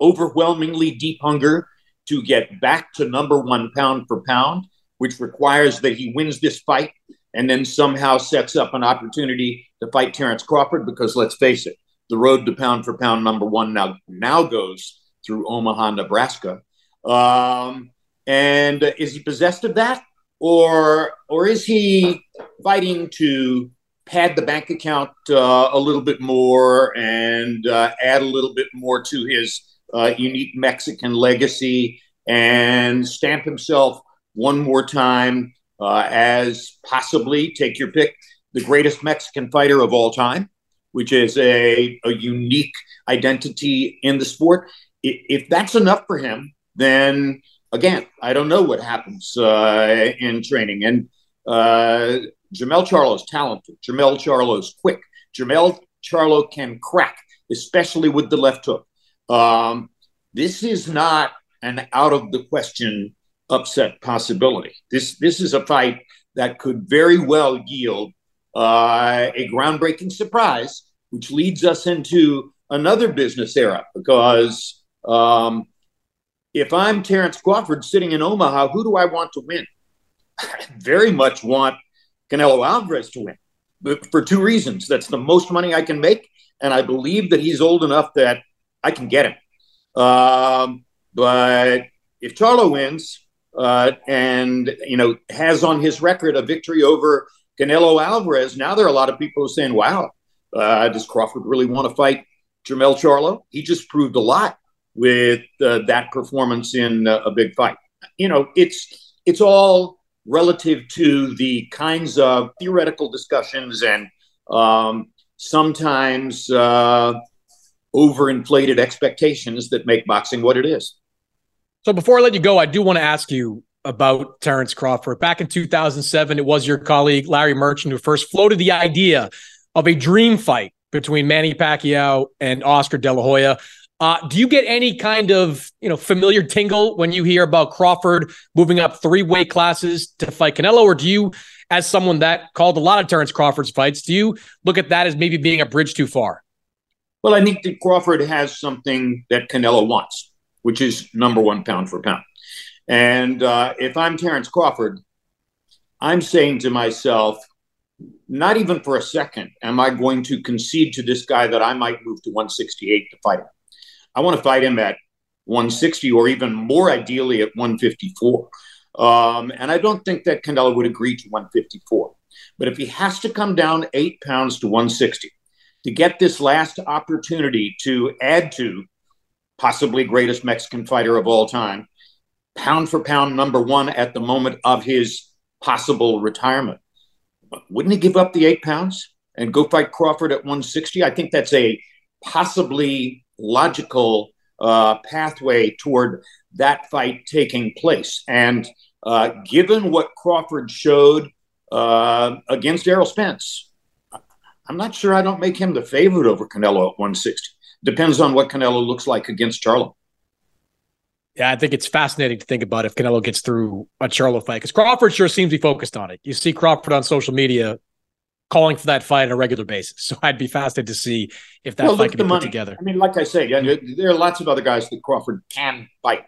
overwhelmingly deep hunger to get back to number one pound for pound, which requires that he wins this fight and then somehow sets up an opportunity to fight Terrence Crawford? Because let's face it, the road to pound for pound number one now goes through Omaha, Nebraska. And is he possessed of that? Or is he fighting to pad the bank account a little bit more and add a little bit more to his unique Mexican legacy and stamp himself one more time as possibly, take your pick, the greatest Mexican fighter of all time, which is a unique identity in the sport? If that's enough for him, then again, I don't know what happens in training. And Jermell Charlo is talented. Jermell Charlo is quick. Jermell Charlo can crack, especially with the left hook. This is not an out of the question upset possibility. This is a fight that could very well yield a groundbreaking surprise, which leads us into another business era. Because if I'm Terrence Crawford sitting in Omaha, who do I want to win? I very much want Canelo Alvarez to win, but for 2 reasons. That's the most money I can make, and I believe that he's old enough that I can get him. But if Charlo wins and, has on his record a victory over Canelo Alvarez, now there are a lot of people who are saying, wow, does Crawford really want to fight Jermell Charlo? He just proved a lot with that performance in a big fight. It's all relative to the kinds of theoretical discussions and sometimes overinflated expectations that make boxing what it is. So before I let you go, I do want to ask you about Terrence Crawford. Back in 2007, it was your colleague, Larry Merchant, who first floated the idea of a dream fight between Manny Pacquiao and Oscar De La Hoya. Do you get any kind of, familiar tingle when you hear about Crawford moving up three weight classes to fight Canelo? Or do you, as someone that called a lot of Terrence Crawford's fights, do you look at that as maybe being a bridge too far? Well, I think that Crawford has something that Canelo wants, which is number one pound for pound. And if I'm Terrence Crawford, I'm saying to myself, not even for a second am I going to concede to this guy that I might move to 168 to fight him. I want to fight him at 160 or even more ideally at 154. And I don't think that Canelo would agree to 154. But if he has to come down 8 pounds to 160 to get this last opportunity to add to possibly greatest Mexican fighter of all time, pound for pound number one at the moment of his possible retirement, wouldn't he give up the 8 pounds and go fight Crawford at 160? I think that's a possibly logical pathway toward that fight taking place. And given what Crawford showed against Errol Spence, I'm not sure I don't make him the favorite over Canelo at 160. Depends on what Canelo looks like against Charlo. Yeah, I think it's fascinating to think about if Canelo gets through a Charlo fight, because Crawford sure seems to be focused on it. You see Crawford on social media calling for that fight on a regular basis. So I'd be fascinated to see if that fight can be put together. I mean, like I say, there are lots of other guys that Crawford can fight.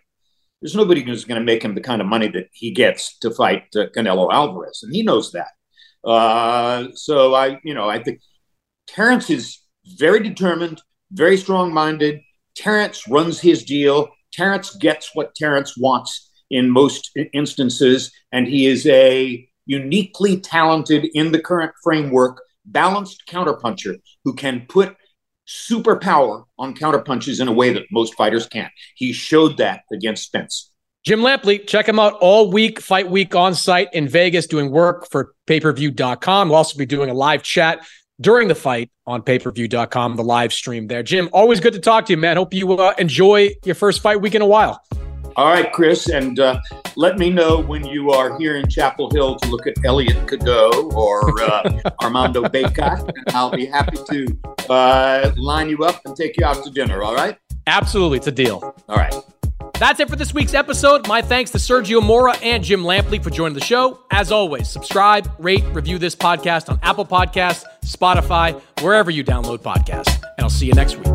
There's nobody who's going to make him the kind of money that he gets to fight Canelo Alvarez, and he knows that. So I think Terrence is very determined, very strong-minded. Terrence runs his deal. Terrence gets what Terrence wants in most instances, and he is a uniquely talented, in the current framework, balanced counterpuncher who can put superpower on counterpunches in a way that most fighters can't. He showed that against Spence. Jim Lampley, check him out all week, Fight Week on site in Vegas, doing work for payperview.com. We'll also be doing a live chat during the fight on payperview.com, the live stream there. Jim, always good to talk to you, man. Hope you enjoy your first fight week in a while. All right, Chris, and let me know when you are here in Chapel Hill to look at Elliot Cadeau or Armando Bacot, and I'll be happy to line you up and take you out to dinner, all right? Absolutely, it's a deal. All right. That's it for this week's episode. My thanks to Sergio Mora and Jim Lampley for joining the show. As always, subscribe, rate, review this podcast on Apple Podcasts, Spotify, wherever you download podcasts. And I'll see you next week.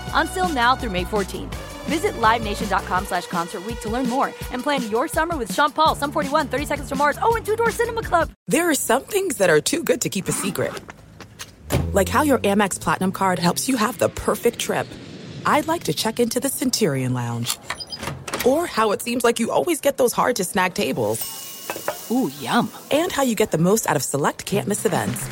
Until now through May 14th. Visit LiveNation.com/Concert Week to learn more and plan your summer with Sean Paul, Sum 41, 30 Seconds from Mars, and Two Door Cinema Club. There are some things that are too good to keep a secret. Like how your Amex Platinum card helps you have the perfect trip. I'd like to check into the Centurion Lounge. Or how it seems like you always get those hard-to-snag tables. Ooh, yum. And how you get the most out of select can't-miss events.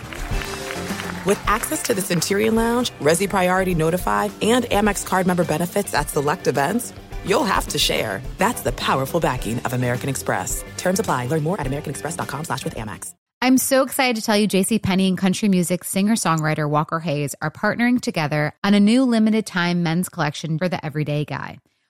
With access to the Centurion Lounge, Resi Priority Notify, and Amex card member benefits at select events, you'll have to share. That's the powerful backing of American Express. Terms apply. Learn more at americanexpress.com/withAmex. I'm so excited to tell you JCPenney and country music singer-songwriter Walker Hayes are partnering together on a new limited-time men's collection for the everyday guy.